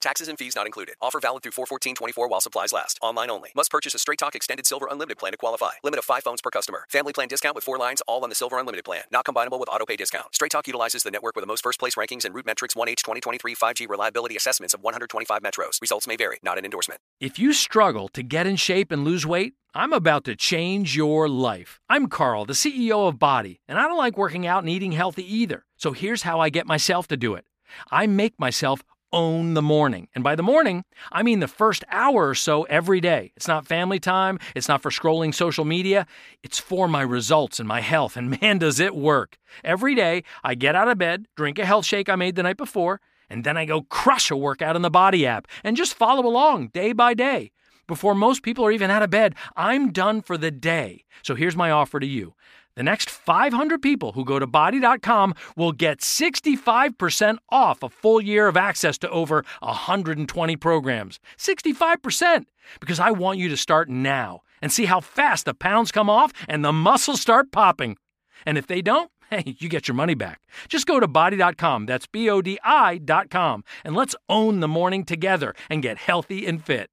Taxes and fees not included. Offer valid through four fourteen twenty-four while supplies last. Online only. Must purchase a Straight Talk Extended Silver Unlimited plan to qualify. Limit of five phones per customer. Family plan discount with four lines all on the Silver Unlimited plan. Not combinable with auto pay discount. Straight Talk utilizes the network with the most first place rankings and route metrics one H twenty twenty-three five G reliability assessments of one hundred twenty-five metros. Results may vary. Not an endorsement. If you struggle to get in shape and lose weight, I'm about to change your life. I'm Carl, the C E O of Body, and I don't like working out and eating healthy either. So here's how I get myself to do it. I make myself own the morning. And by the morning, I mean the first hour or so every day. It's not family time. It's not for scrolling social media. It's for my results and my health. And man, does it work. Every day, I get out of bed, drink a health shake I made the night before, and then I go crush a workout in the Body app and just follow along day by day. Before most people are even out of bed, I'm done for the day. So here's my offer to you. The next five hundred people who go to body dot com will get sixty-five percent off a full year of access to over one hundred twenty programs. sixty-five percent! Because I want you to start now and see how fast the pounds come off and the muscles start popping. And if they don't, hey, you get your money back. Just go to body dot com, that's B O D I dot com, and let's own the morning together and get healthy and fit.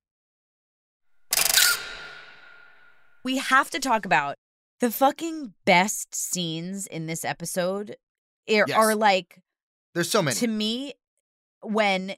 We have to talk about the fucking best scenes in this episode are, yes. are like... There's so many. To me, when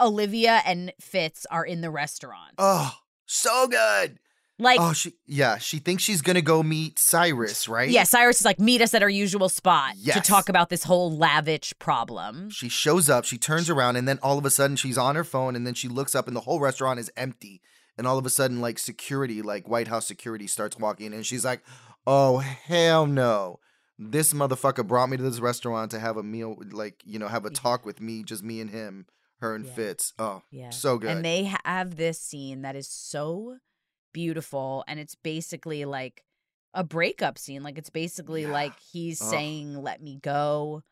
Olivia and Fitz are in the restaurant. Oh, so good. Like... Oh, she, yeah, she thinks she's going to go meet Cyrus, right? Yeah, Cyrus is like, meet us at our usual spot yes. to talk about this whole lavish problem. She shows up, she turns around, and then all of a sudden she's on her phone, and then she looks up and the whole restaurant is empty. And all of a sudden, like, security, like, White House security starts walking in. And she's like, oh, hell no. This motherfucker brought me to this restaurant to have a meal, like, you know, have a talk with me, just me and him, her and yeah. Fitz. Oh, yeah. So good. And they have this scene that is so beautiful. And it's basically, like, a breakup scene. Like, it's basically, yeah. like, he's oh. saying, let me go.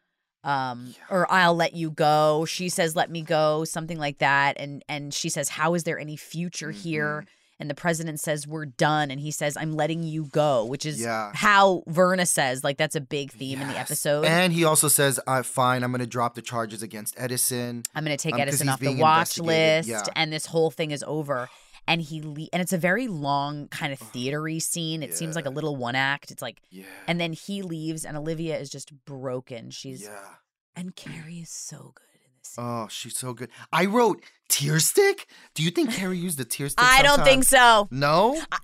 Um, or I'll let you go. She says, let me go, something like that. And and she says, how is there any future mm-hmm. here? And the president says, we're done. And he says, I'm letting you go, which is yeah. how Verna says, like, that's a big theme yes. in the episode. And he also says, uh, fine, I'm going to drop the charges against Edison. I'm going to take um, Edison off the watch list. Yeah. And this whole thing is over. And he le- and it's a very long kind of theatery scene. It yeah. seems like a little one act. It's like, yeah. and then he leaves, and Olivia is just broken. She's yeah. and Carrie is so good in this scene. Oh, she's so good. I wrote tear stick. Do you think Carrie used the tear stick? I sometime? don't think so. No. I-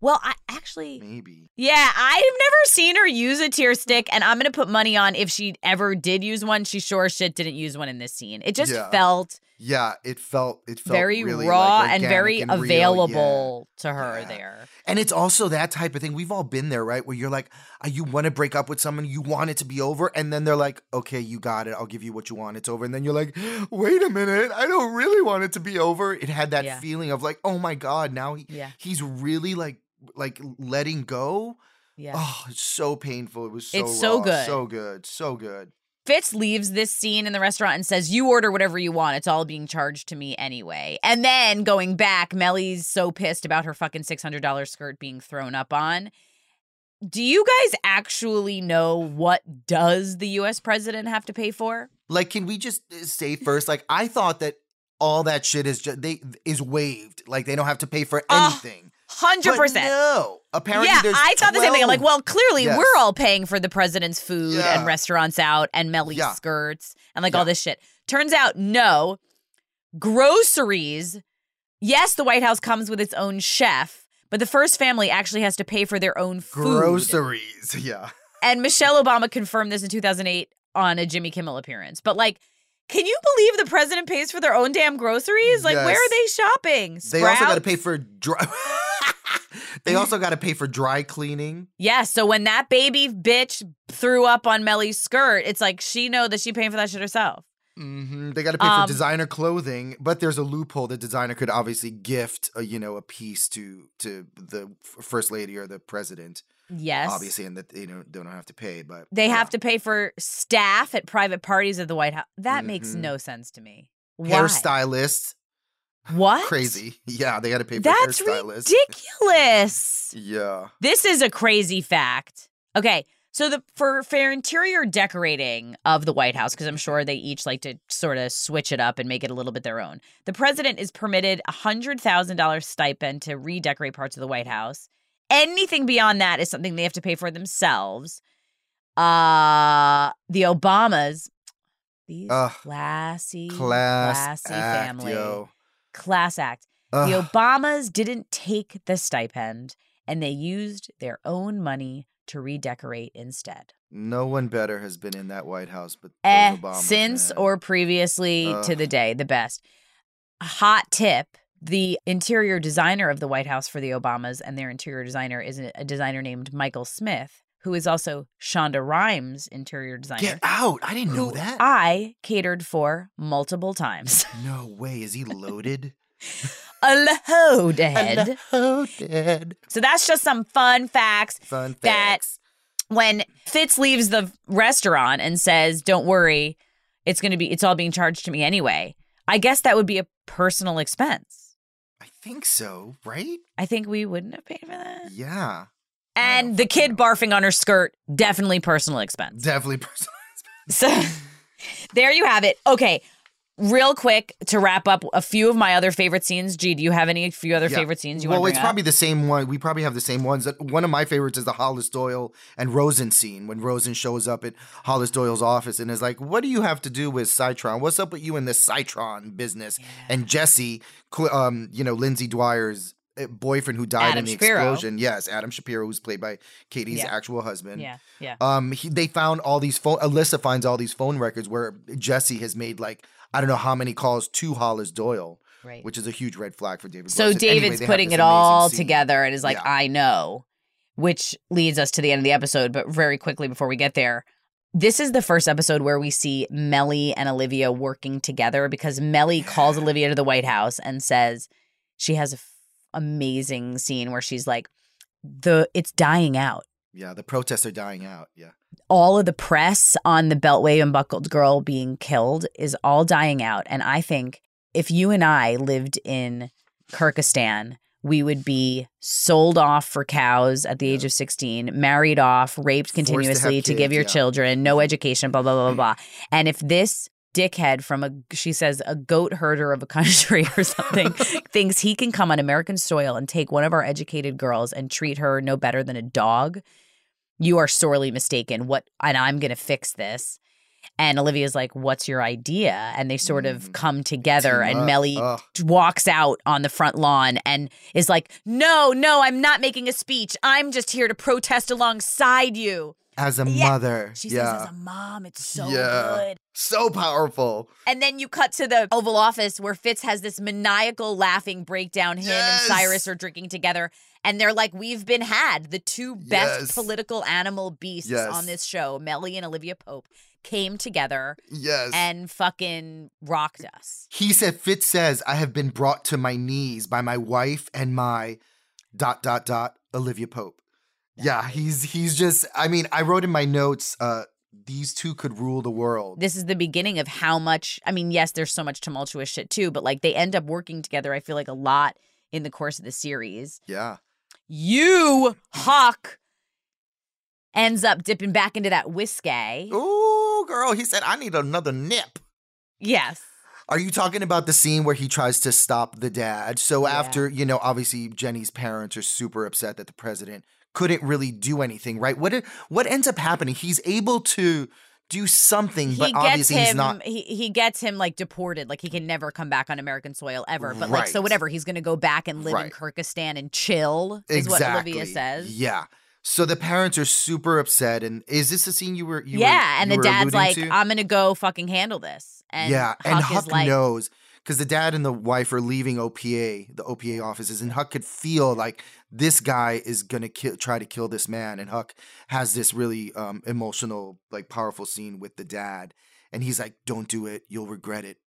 Well, I actually... Maybe. Yeah, I've never seen her use a tear stick, and I'm going to put money on if she ever did use one, she sure shit didn't use one in this scene. It just yeah. felt... Yeah, it felt... It felt very really raw like and very and available yeah. to her yeah. there. And it's also that type of thing. We've all been there, right? Where you're like, oh, you want to break up with someone, you want it to be over, and then they're like, okay, you got it, I'll give you what you want, it's over. And then you're like, wait a minute, I don't really want it to be over. It had that yeah. feeling of like, oh my God, now he, yeah. he's really like... like letting go Yeah. Oh, it's so painful. It was so It's raw, so good. So good. So good. Fitz leaves this scene in the restaurant and says, you order whatever you want. It's all being charged to me anyway. And then going back, Melly's so pissed about her fucking six hundred dollars skirt being thrown up on. Do you guys actually know what does the U S president have to pay for? Like, can we just say first, like, I thought that all that shit is just, they is waived. Like, they don't have to pay for anything. Hundred percent. No, apparently. Yeah, I thought twelve the same thing. I'm like, well, clearly yes. we're all paying for the president's food yeah. and restaurants out and Melly's yeah. skirts and like yeah. all this shit. Turns out, no. Groceries. Yes, the White House comes with its own chef. But the first family actually has to pay for their own food. Groceries, yeah. And Michelle Obama confirmed this in two thousand eight on a Jimmy Kimmel appearance. But, like, can you believe the president pays for their own damn groceries? Like, yes. where are they shopping? Sprouts? They also got to pay for dry... they also got to pay for dry cleaning. Yeah, so when that baby bitch threw up on Melly's skirt, it's like she know that she paying for that shit herself. Mm-hmm. They got to pay um, for designer clothing, but there's a loophole. The designer could obviously gift, a, you know, a piece to to the first lady or the president. Yes, obviously, and that they don't don't have to pay. But they yeah. have to pay for staff at private parties at the White House. That mm-hmm. makes no sense to me. Why? Hairstylists. What? Crazy. Yeah, they got to pay for That's hairstylists. Ridiculous. Yeah, this is a crazy fact. Okay. So the for, for interior decorating of the White House, because I'm sure they each like to sort of switch it up and make it a little bit their own, the president is permitted a one hundred thousand dollars stipend to redecorate parts of the White House. Anything beyond that is something they have to pay for themselves. Uh, the Obamas, these uh, classy, class classy act, family, yo. class act. Uh, the Obamas didn't take the stipend, and they used their own money to redecorate instead. No one better has been in that White House but eh, Obama. Since man. or previously Ugh. to the day, the best. Hot tip, the interior designer of the White House for the Obamas and their interior designer is a designer named Michael Smith, who is also Shonda Rhimes' interior designer. Get out! I didn't know that. I catered for multiple times. No way. Is he loaded? A loaded. A loaded. So that's just some fun facts. Fun facts. That when Fitz leaves the restaurant and says, "Don't worry, it's going to be. It's all being charged to me anyway." I guess that would be a personal expense. I think so, right? I think we wouldn't have paid for that. Yeah. And the kid know. barfing on her skirt, definitely personal expense. Definitely personal expense. So there you have it. Okay. Real quick, to wrap up, a few of my other favorite scenes. G, do you have any few other yeah. favorite scenes you well, want to bring up? Well, it's probably the same one. We probably have the same ones. One of my favorites is the Hollis Doyle and Rosen scene, when Rosen shows up at Hollis Doyle's office and is like, what do you have to do with Citron? What's up with you in this Citron business? Yeah. And Jesse, um, you know, Lindsay Dwyer's boyfriend who died Adam in the Shapiro. explosion. Yes, Adam Shapiro, who's played by Katie's yeah. actual husband. Yeah, yeah. Um, he, they found all these phone, Alyssa finds all these phone records where Jesse has made like, I don't know how many calls to Hollis Doyle, right. which is a huge red flag for David. So Wilson. David's anyway, putting it all scene. together and is like, yeah. I know, which leads us to the end of the episode. But very quickly before we get there, this is the first episode where we see Melly and Olivia working together, because Melly calls Olivia to the White House and says she has an f- amazing scene where she's like, "The it's dying out. Yeah, the protests are dying out. Yeah. All of the press on the Beltway unbuckled girl being killed is all dying out. And I think if you and I lived in Kyrgyzstan, we would be sold off for cows at the yeah. age of sixteen, married off, raped continuously to, to give your yeah. children, no education, blah, blah, blah, blah, blah. And if this dickhead from a, she says, a goat herder of a country or something thinks he can come on American soil and take one of our educated girls and treat her no better than a dog, you are sorely mistaken. What, and I'm going to fix this. And Olivia's like, what's your idea? And they sort of come together, and up. Melly Ugh. walks out on the front lawn and is like, no, no, I'm not making a speech. I'm just here to protest alongside you. As a yeah. mother. She yeah. says, as a mom, it's so yeah. good. So powerful. And then you cut to the Oval Office where Fitz has this maniacal laughing breakdown. Him yes. and Cyrus are drinking together. And they're like, we've been had. The two best yes. political animal beasts yes. on this show, Melly and Olivia Pope, came together yes. and fucking rocked us. He said, Fitz says, I have been brought to my knees by my wife and my dot, dot, dot, Olivia Pope. Yeah, he's he's just, I mean, I wrote in my notes, uh, these two could rule the world. This is the beginning of how much, I mean, yes, there's so much tumultuous shit too, but like they end up working together, I feel like, a lot in the course of the series. Yeah. You, Hawk, ends up dipping back into that whiskey. Ooh, girl, he said, I need another nip. Yes. Are you talking about the scene where he tries to stop the dad? So yeah. after, you know, obviously Jenny's parents are super upset that the president couldn't really do anything, right? What what ends up happening? He's able to do something, he but obviously him, he's not. He, he gets him, like, deported. Like, he can never come back on American soil ever. But, right. like, so whatever. He's going to go back and live right. in Kyrgyzstan and chill is exactly. what Olivia says. Yeah. So the parents are super upset. And is this the scene you were you Yeah, were, and you the were dad's like, to? I'm going to go fucking handle this. And yeah, Huck and Huck like, knows because the dad and the wife are leaving O P A, the O P A offices, and Huck could feel like this guy is gonna ki- try to kill this man. And Huck has this really um, emotional, like, powerful scene with the dad, and he's like, "Don't do it. You'll regret it.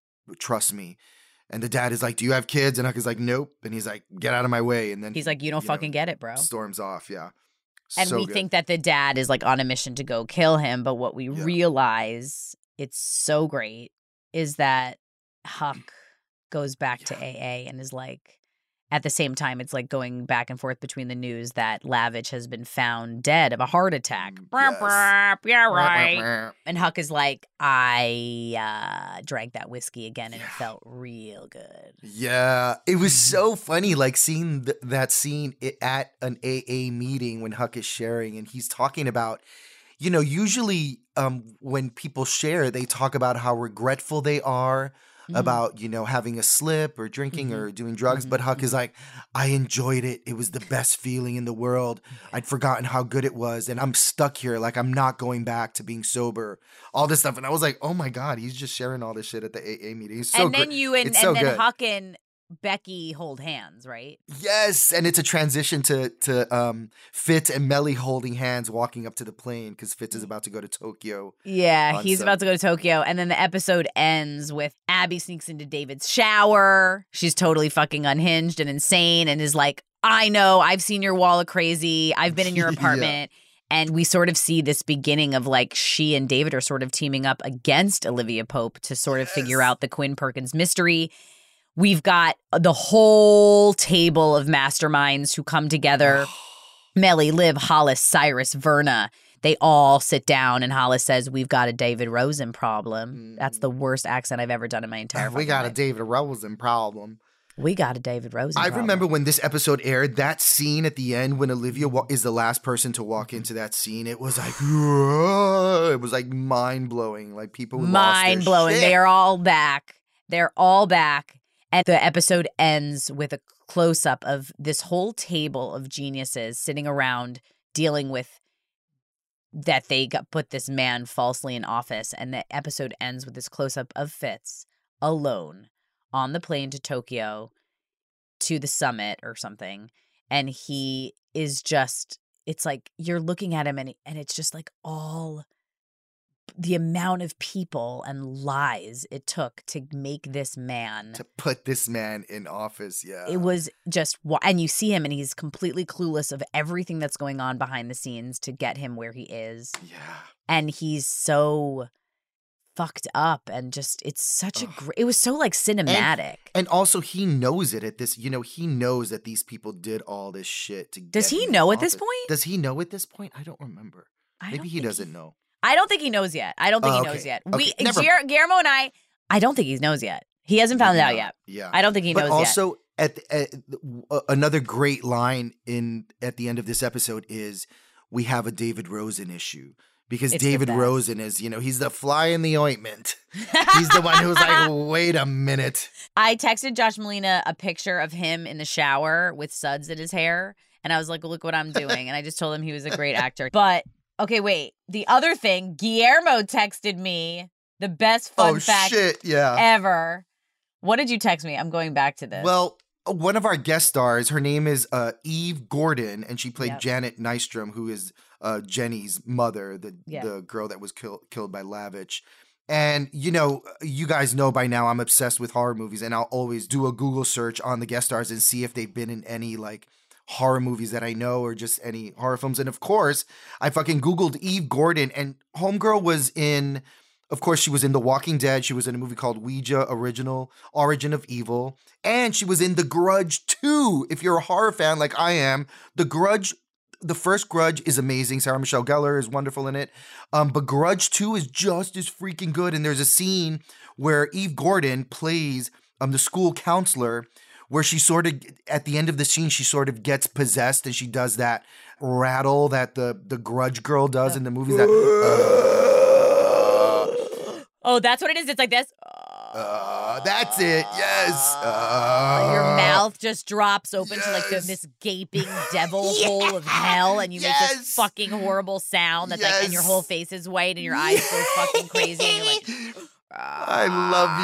Trust me." And the dad is like, "Do you have kids?" And Huck is like, "Nope." And he's like, "Get out of my way." And then he's like, "You don't you fucking know, get it, bro." Storms off. Yeah. And so we good. think that the dad is like on a mission to go kill him, but what we yeah. realize, it's so great, is that Huck goes back yeah. to A A and is like, at the same time, it's like going back and forth between the news that Lavitch has been found dead of a heart attack. Yes. Brap, brap, yeah, right. Brap, brap. And Huck is like, I uh, drank that whiskey again and yeah. it felt real good. Yeah. It was so funny, like seeing th- that scene at an A A meeting when Huck is sharing and he's talking about, you know, usually um, when people share, they talk about how regretful they are mm-hmm. about, you know, having a slip or drinking mm-hmm. or doing drugs. Mm-hmm. But Huck is like, I enjoyed it. It was the best feeling in the world. I'd forgotten how good it was. And I'm stuck here. Like, I'm not going back to being sober. All this stuff. And I was like, oh, my God, he's just sharing all this shit at the A A meeting. It's so and then gr- you and, and so then good. Huck and Becky hold hands, right? Yes, and it's a transition to to um, Fitz and Melly holding hands, walking up to the plane because Fitz is about to go to Tokyo. Yeah, he's Sunday. about to go to Tokyo, and then the episode ends with Abby sneaks into David's shower. She's totally fucking unhinged and insane, and is like, "I know, I've seen your wall of crazy. I've been in your apartment." yeah. And we sort of see this beginning of, like, she and David are sort of teaming up against Olivia Pope to sort of yes. figure out the Quinn Perkins mystery. We've got the whole table of masterminds who come together. Melly, Liv, Hollis, Cyrus, Verna. They all sit down, and Hollis says, we've got a David Rosen problem. That's the worst accent I've ever done in my entire life. We got life. a David Rosen problem. We got a David Rosen I problem. remember when this episode aired, that scene at the end when Olivia wa- is the last person to walk into that scene. It was like, it was like mind-blowing. Like, people lost their shit. Mind-blowing. They are all back. They're all back. And the episode ends with a close-up of this whole table of geniuses sitting around dealing with that they got put this man falsely in office. And the episode ends with this close-up of Fitz alone on the plane to Tokyo to the summit or something. And he is just – it's like you're looking at him and and it's just like all – the amount of people and lies it took to make this man to put this man in office. Yeah, it was just, and you see him and he's completely clueless of everything that's going on behind the scenes to get him where he is. Yeah. And he's so fucked up and just, it's such Ugh. a great, it was so like cinematic. And, and also he knows it at this, you know, he knows that these people did all this shit to Does get he know at office. this point? Does he know at this point? I don't remember. I Maybe don't he doesn't he... know. I don't think he knows yet. I don't think uh, he knows okay. yet. We okay. Gier- Guillermo and I, I don't think he knows yet. He hasn't found yeah. it out yet. Yeah. I don't think he but knows also, yet. But also, at, at, uh, another great line in at the end of this episode is, we have a David Rosen issue. Because it's David Rosen is, you know, he's the fly in the ointment. He's the one who's like, wait a minute. I texted Josh Malina a picture of him in the shower with suds in his hair. And I was like, look what I'm doing. And I just told him he was a great actor. But... okay, wait. The other thing, Guillermo texted me the best fun oh, fact shit, yeah. ever. What did you text me? I'm going back to this. Well, one of our guest stars, her name is uh, Eve Gordon, and she played yep. Janet Nystrom, who is uh, Jenny's mother, the yeah. the girl that was kill- killed by Lavitch. And, you know, you guys know by now I'm obsessed with horror movies, and I'll always do a Google search on the guest stars and see if they've been in any, like, horror movies that I know or just any horror films. And of course, I fucking Googled Eve Gordon, and homegirl was in, of course, she was in The Walking Dead. She was in a movie called Ouija Original, Origin of Evil. And she was in The Grudge two. If you're a horror fan like I am, The Grudge, the first Grudge is amazing. Sarah Michelle Gellar is wonderful in it. Um, but Grudge two is just as freaking good. And there's a scene where Eve Gordon plays um, the school counselor, where she sort of, at the end of the scene, she sort of gets possessed and she does that rattle that the, the grudge girl does in the movies. That, uh, oh, that's what it is. It's like this. Uh, that's it. Yes. Uh, Your mouth just drops open yes. to like the, this gaping devil yeah. hole of hell, and you yes. make this fucking horrible sound that's yes. like, and your whole face is white and your eyes go fucking crazy and you're like, uh, I love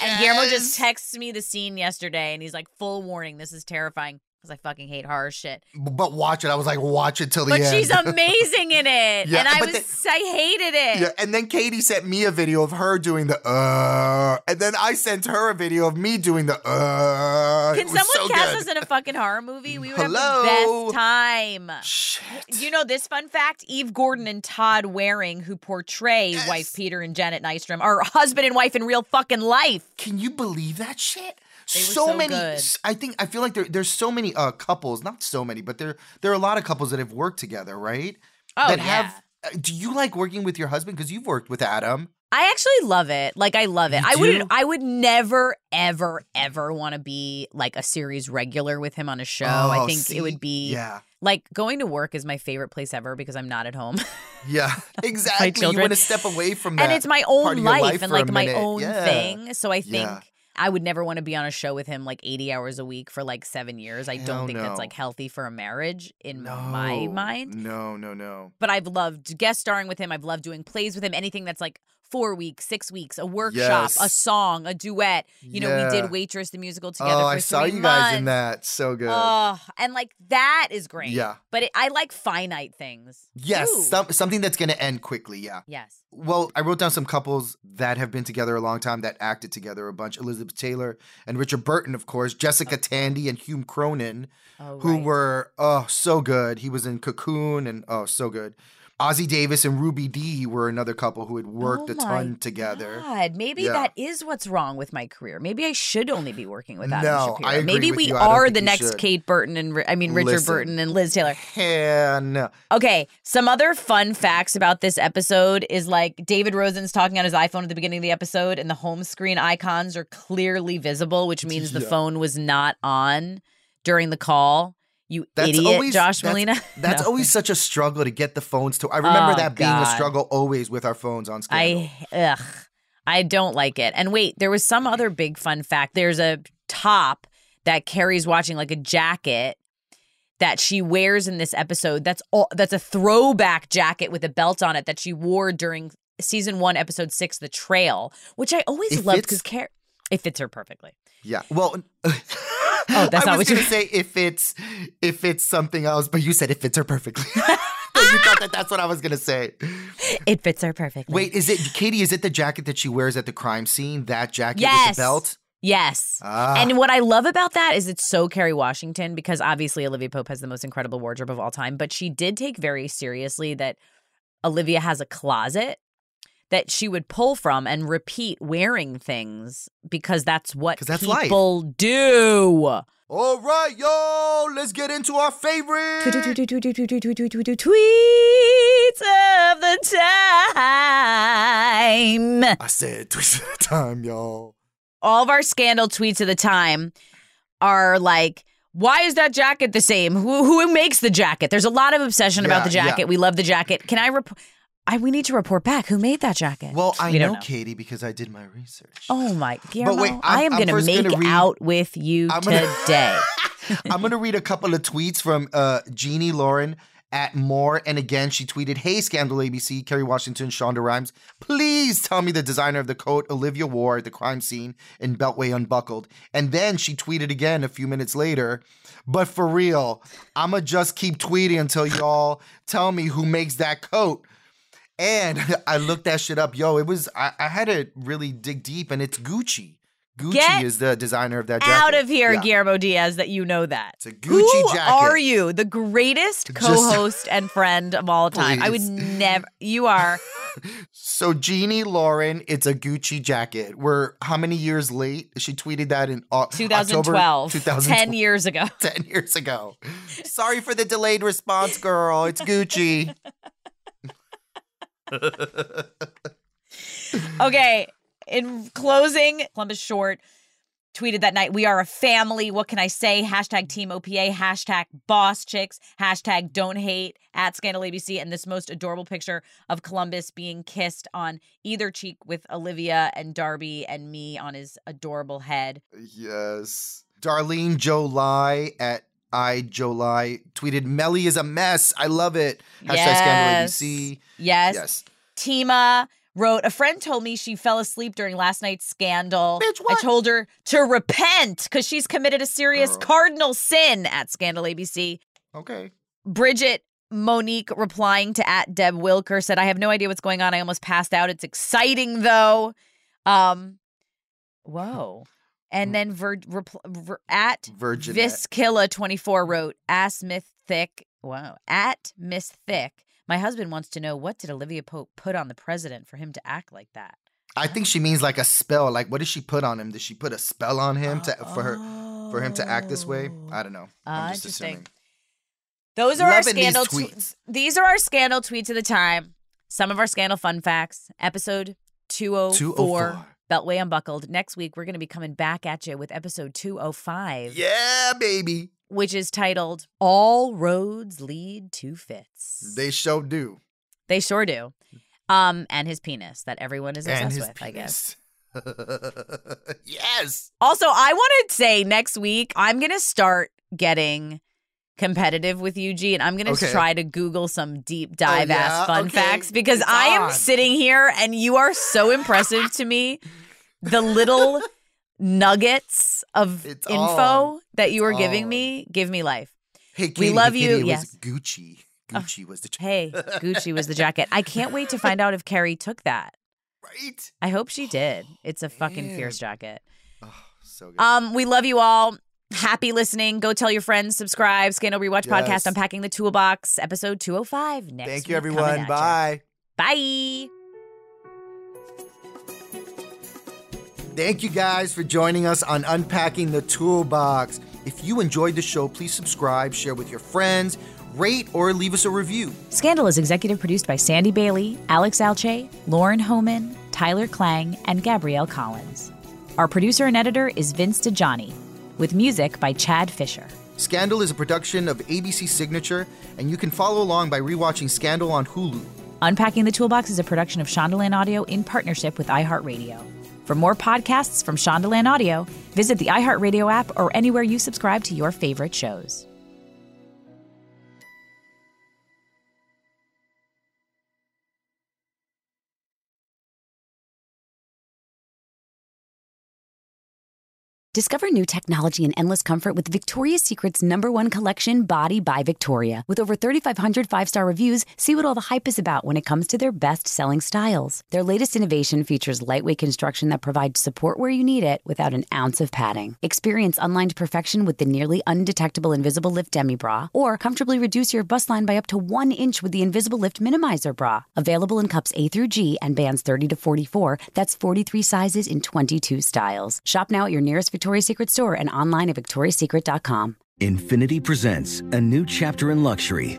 you. Yes. And Guillermo just texts me the scene yesterday, and he's like, full warning, this is terrifying, because I fucking hate horror shit. But watch it. I was like, watch it till the but end. But she's amazing in it. Yeah, and I was, then, I hated it. Yeah, and then Katie sent me a video of her doing the, uh, and then I sent her a video of me doing the, uh. Can someone so cast good. us in a fucking horror movie? We would Hello? have the best time. Shit. You know this fun fact? Eve Gordon and Todd Waring, who portray yes. wife Peter and Janet Nystrom, are husband and wife in real fucking life. Can you believe that shit? They were so, so many, good. I think, I feel like there, there's so many uh, couples, not so many, but there there are a lot of couples that have worked together, right? Oh, that yeah. Have, uh, do you like working with your husband? Because you've worked with Adam. I actually love it. Like, I love it. You I do? would I would never, ever, ever want to be like a series regular with him on a show. Oh, I think see? it would be, yeah. like, going to work is my favorite place ever because I'm not at home. Yeah, exactly. You want to step away from that. And it's my own life, life and like my own yeah. thing. So I think. Yeah. I would never want to be on a show with him like eighty hours a week for like seven years. I Hell don't think no. that's like healthy for a marriage in no. my mind. No, no, no. But I've loved guest starring with him. I've loved doing plays with him. Anything that's like four weeks, six weeks, a workshop, yes. a song, a duet. You yeah. know, we did Waitress the musical together oh, for I three saw you months. guys in that. So good. Oh, and like that is great. Yeah. But it, I like finite things. Yes. Some, something that's going to end quickly. Yeah. Yes. Well, I wrote down some couples that have been together a long time that acted together a bunch. Elizabeth Taylor and Richard Burton, of course. Jessica oh. Tandy and Hume Cronin, oh, right. who were, oh, so good. He was in Cocoon and, oh, so good. Ozzie Davis and Ruby Dee were another couple who had worked oh a ton together. God, maybe yeah. that is what's wrong with my career. Maybe I should only be working with Adam no, Shapiro. I agree maybe with we you. are the next should. Kate Burton and I mean Richard Listen, Burton and Liz Taylor. Yeah, no. Okay, some other fun facts about this episode is like David Rosen's talking on his iPhone at the beginning of the episode, and the home screen icons are clearly visible, which means yeah. the phone was not on during the call. You that's idiot, always, Josh Malina. That's, that's no. always such a struggle to get the phones to. I remember oh, that being God. a struggle always with our phones on Scandal. I ugh, I don't like it. And wait, there was some other big fun fact. There's a top that Carrie's watching, like a jacket that she wears in this episode. That's all. That's a throwback jacket with a belt on it that she wore during season one, episode six, The Trail, which I always if loved because Carrie it fits her perfectly. Yeah. Well. Oh, that's I not was going to say if it's if it's something else, but you said it fits her perfectly. You thought that that's what I was going to say. It fits her perfectly. Wait, is it, Katie, is it the jacket that she wears at the crime scene? That jacket yes. with the belt? Yes. Ah. And what I love about that is it's so Kerry Washington because obviously Olivia Pope has the most incredible wardrobe of all time, but she did take very seriously that Olivia has a closet that she would pull from and repeat wearing things because that's what that's people life. do. All right, y'all, let's get into our favorite tweets of the time. I said tweets of the time, y'all. All of our Scandal tweets of the time are like, why is that jacket the same? Who, who makes the jacket? There's a lot of obsession yeah, about the jacket. Yeah. We love the jacket. Can I report? I, we need to report back. Who made that jacket? Well, I know, know, Katie, because I did my research. Oh, my. Guillermo, but wait, I'm, I am going to make gonna read, out with you I'm gonna, today. I'm going to read a couple of tweets from uh, Jeannie Lauren at Moore. And again, she tweeted, "Hey, Scandal A B C, Kerry Washington, Shonda Rhimes, please tell me the designer of the coat Olivia wore at the crime scene in Beltway Unbuckled." And then she tweeted again a few minutes later, "But for real, I'm going to just keep tweeting until y'all tell me who makes that coat." And I looked that shit up. Yo, it was, I, I had to really dig deep, and it's Gucci. Gucci Get is the designer of that jacket. Out of here, yeah. Guillermo Diaz, that you know that. It's a Gucci Who jacket. Who are you? The greatest co-host Just, and friend of all time. Please. I would never. You are. So Jeannie Lauren, it's a Gucci jacket. We're how many years late? She tweeted that in uh, twenty twelve. October twenty twelve. Ten years ago. Ten years ago. Sorry for the delayed response, girl. It's Gucci. Okay. In closing, Columbus Short tweeted that night, we are a family. What can I say? Hashtag Team O P A, hashtag Boss Chicks, hashtag Don't Hate, at Scandal A B C, and this most adorable picture of Columbus being kissed on either cheek with Olivia and Darby and me on his adorable head. Yes. Darlene Jolie at I Jolie tweeted, Melly is a mess. I love it. Hashtag yes. Scandal A B C. Yes. Yes. Tima wrote, a friend told me she fell asleep during last night's Scandal. Bitch, what? I told her to repent because she's committed a serious Girl. cardinal sin, at Scandal A B C. Okay. Bridget Monique replying to at Deb Wilker said, I have no idea what's going on. I almost passed out. It's exciting, though. Um, Whoa. And then Vir- repl- Vir- at Viskilla twenty-four wrote, ask Miss Thick. Wow. At Miss Thick. My husband wants to know, what did Olivia Pope put on the president for him to act like that? I think she means like a spell. Like, what did she put on him? Did she put a spell on him to, for her for him to act this way? I don't know. I'm uh, just interesting. Assuming. Those are Loving our Scandal these tweets. T- these are our Scandal tweets of the time. Some of our Scandal fun facts. Episode two oh four. two oh four. Beltway Unbuckled. Next week, we're going to be coming back at you with episode two oh five. Yeah, baby. Which is titled, All Roads Lead to Fitz. They sure do. They sure do. Um, and his penis that everyone is obsessed and his with, penis. I guess. Yes. Also, I want to say next week, I'm going to start getting competitive with you, G, and I'm going to okay. try to Google some deep dive oh, yeah? ass fun okay. facts because it's I am on. sitting here and you are so impressive to me. The little nuggets of it's info all, that you were giving all. me give me life. Hey, Katie, we love Katie, you. It yes, was Gucci. Gucci oh, was the. Ch- hey, Gucci was the jacket. I can't wait to find out if Carrie took that. Right. I hope she did. It's a oh, fucking man. fierce jacket. Oh, so good. Um, we love you all. Happy listening. Go tell your friends. Subscribe. Scandal Rewatch yes. podcast. Unpacking the Toolbox. Episode two oh five. Next. Thank you, everyone. Bye. You. Bye. Thank you guys for joining us on Unpacking the Toolbox. If you enjoyed the show, please subscribe, share with your friends, rate, or leave us a review. Scandal is executive produced by Sandy Bailey, Alex Alche, Lauren Homan, Tyler Klang, and Gabrielle Collins. Our producer and editor is Vince DiGianni, with music by Chad Fisher. Scandal is a production of A B C Signature, and you can follow along by rewatching Scandal on Hulu. Unpacking the Toolbox is a production of Shondaland Audio in partnership with iHeartRadio. For more podcasts from Shondaland Audio, visit the iHeartRadio app or anywhere you subscribe to your favorite shows. Discover new technology and endless comfort with Victoria's Secret's number one collection, Body by Victoria. With over thirty-five hundred five-star reviews, see what all the hype is about when it comes to their best-selling styles. Their latest innovation features lightweight construction that provides support where you need it without an ounce of padding. Experience unlined perfection with the nearly undetectable Invisible Lift Demi Bra, or comfortably reduce your bust line by up to one inch with the Invisible Lift Minimizer Bra. Available in cups A through G and bands thirty to forty-four, that's forty-three sizes in twenty-two styles. Shop now at your nearest Victoria's Victoria's Secret store and online at victorias secret dot com. Infinity presents a new chapter in luxury,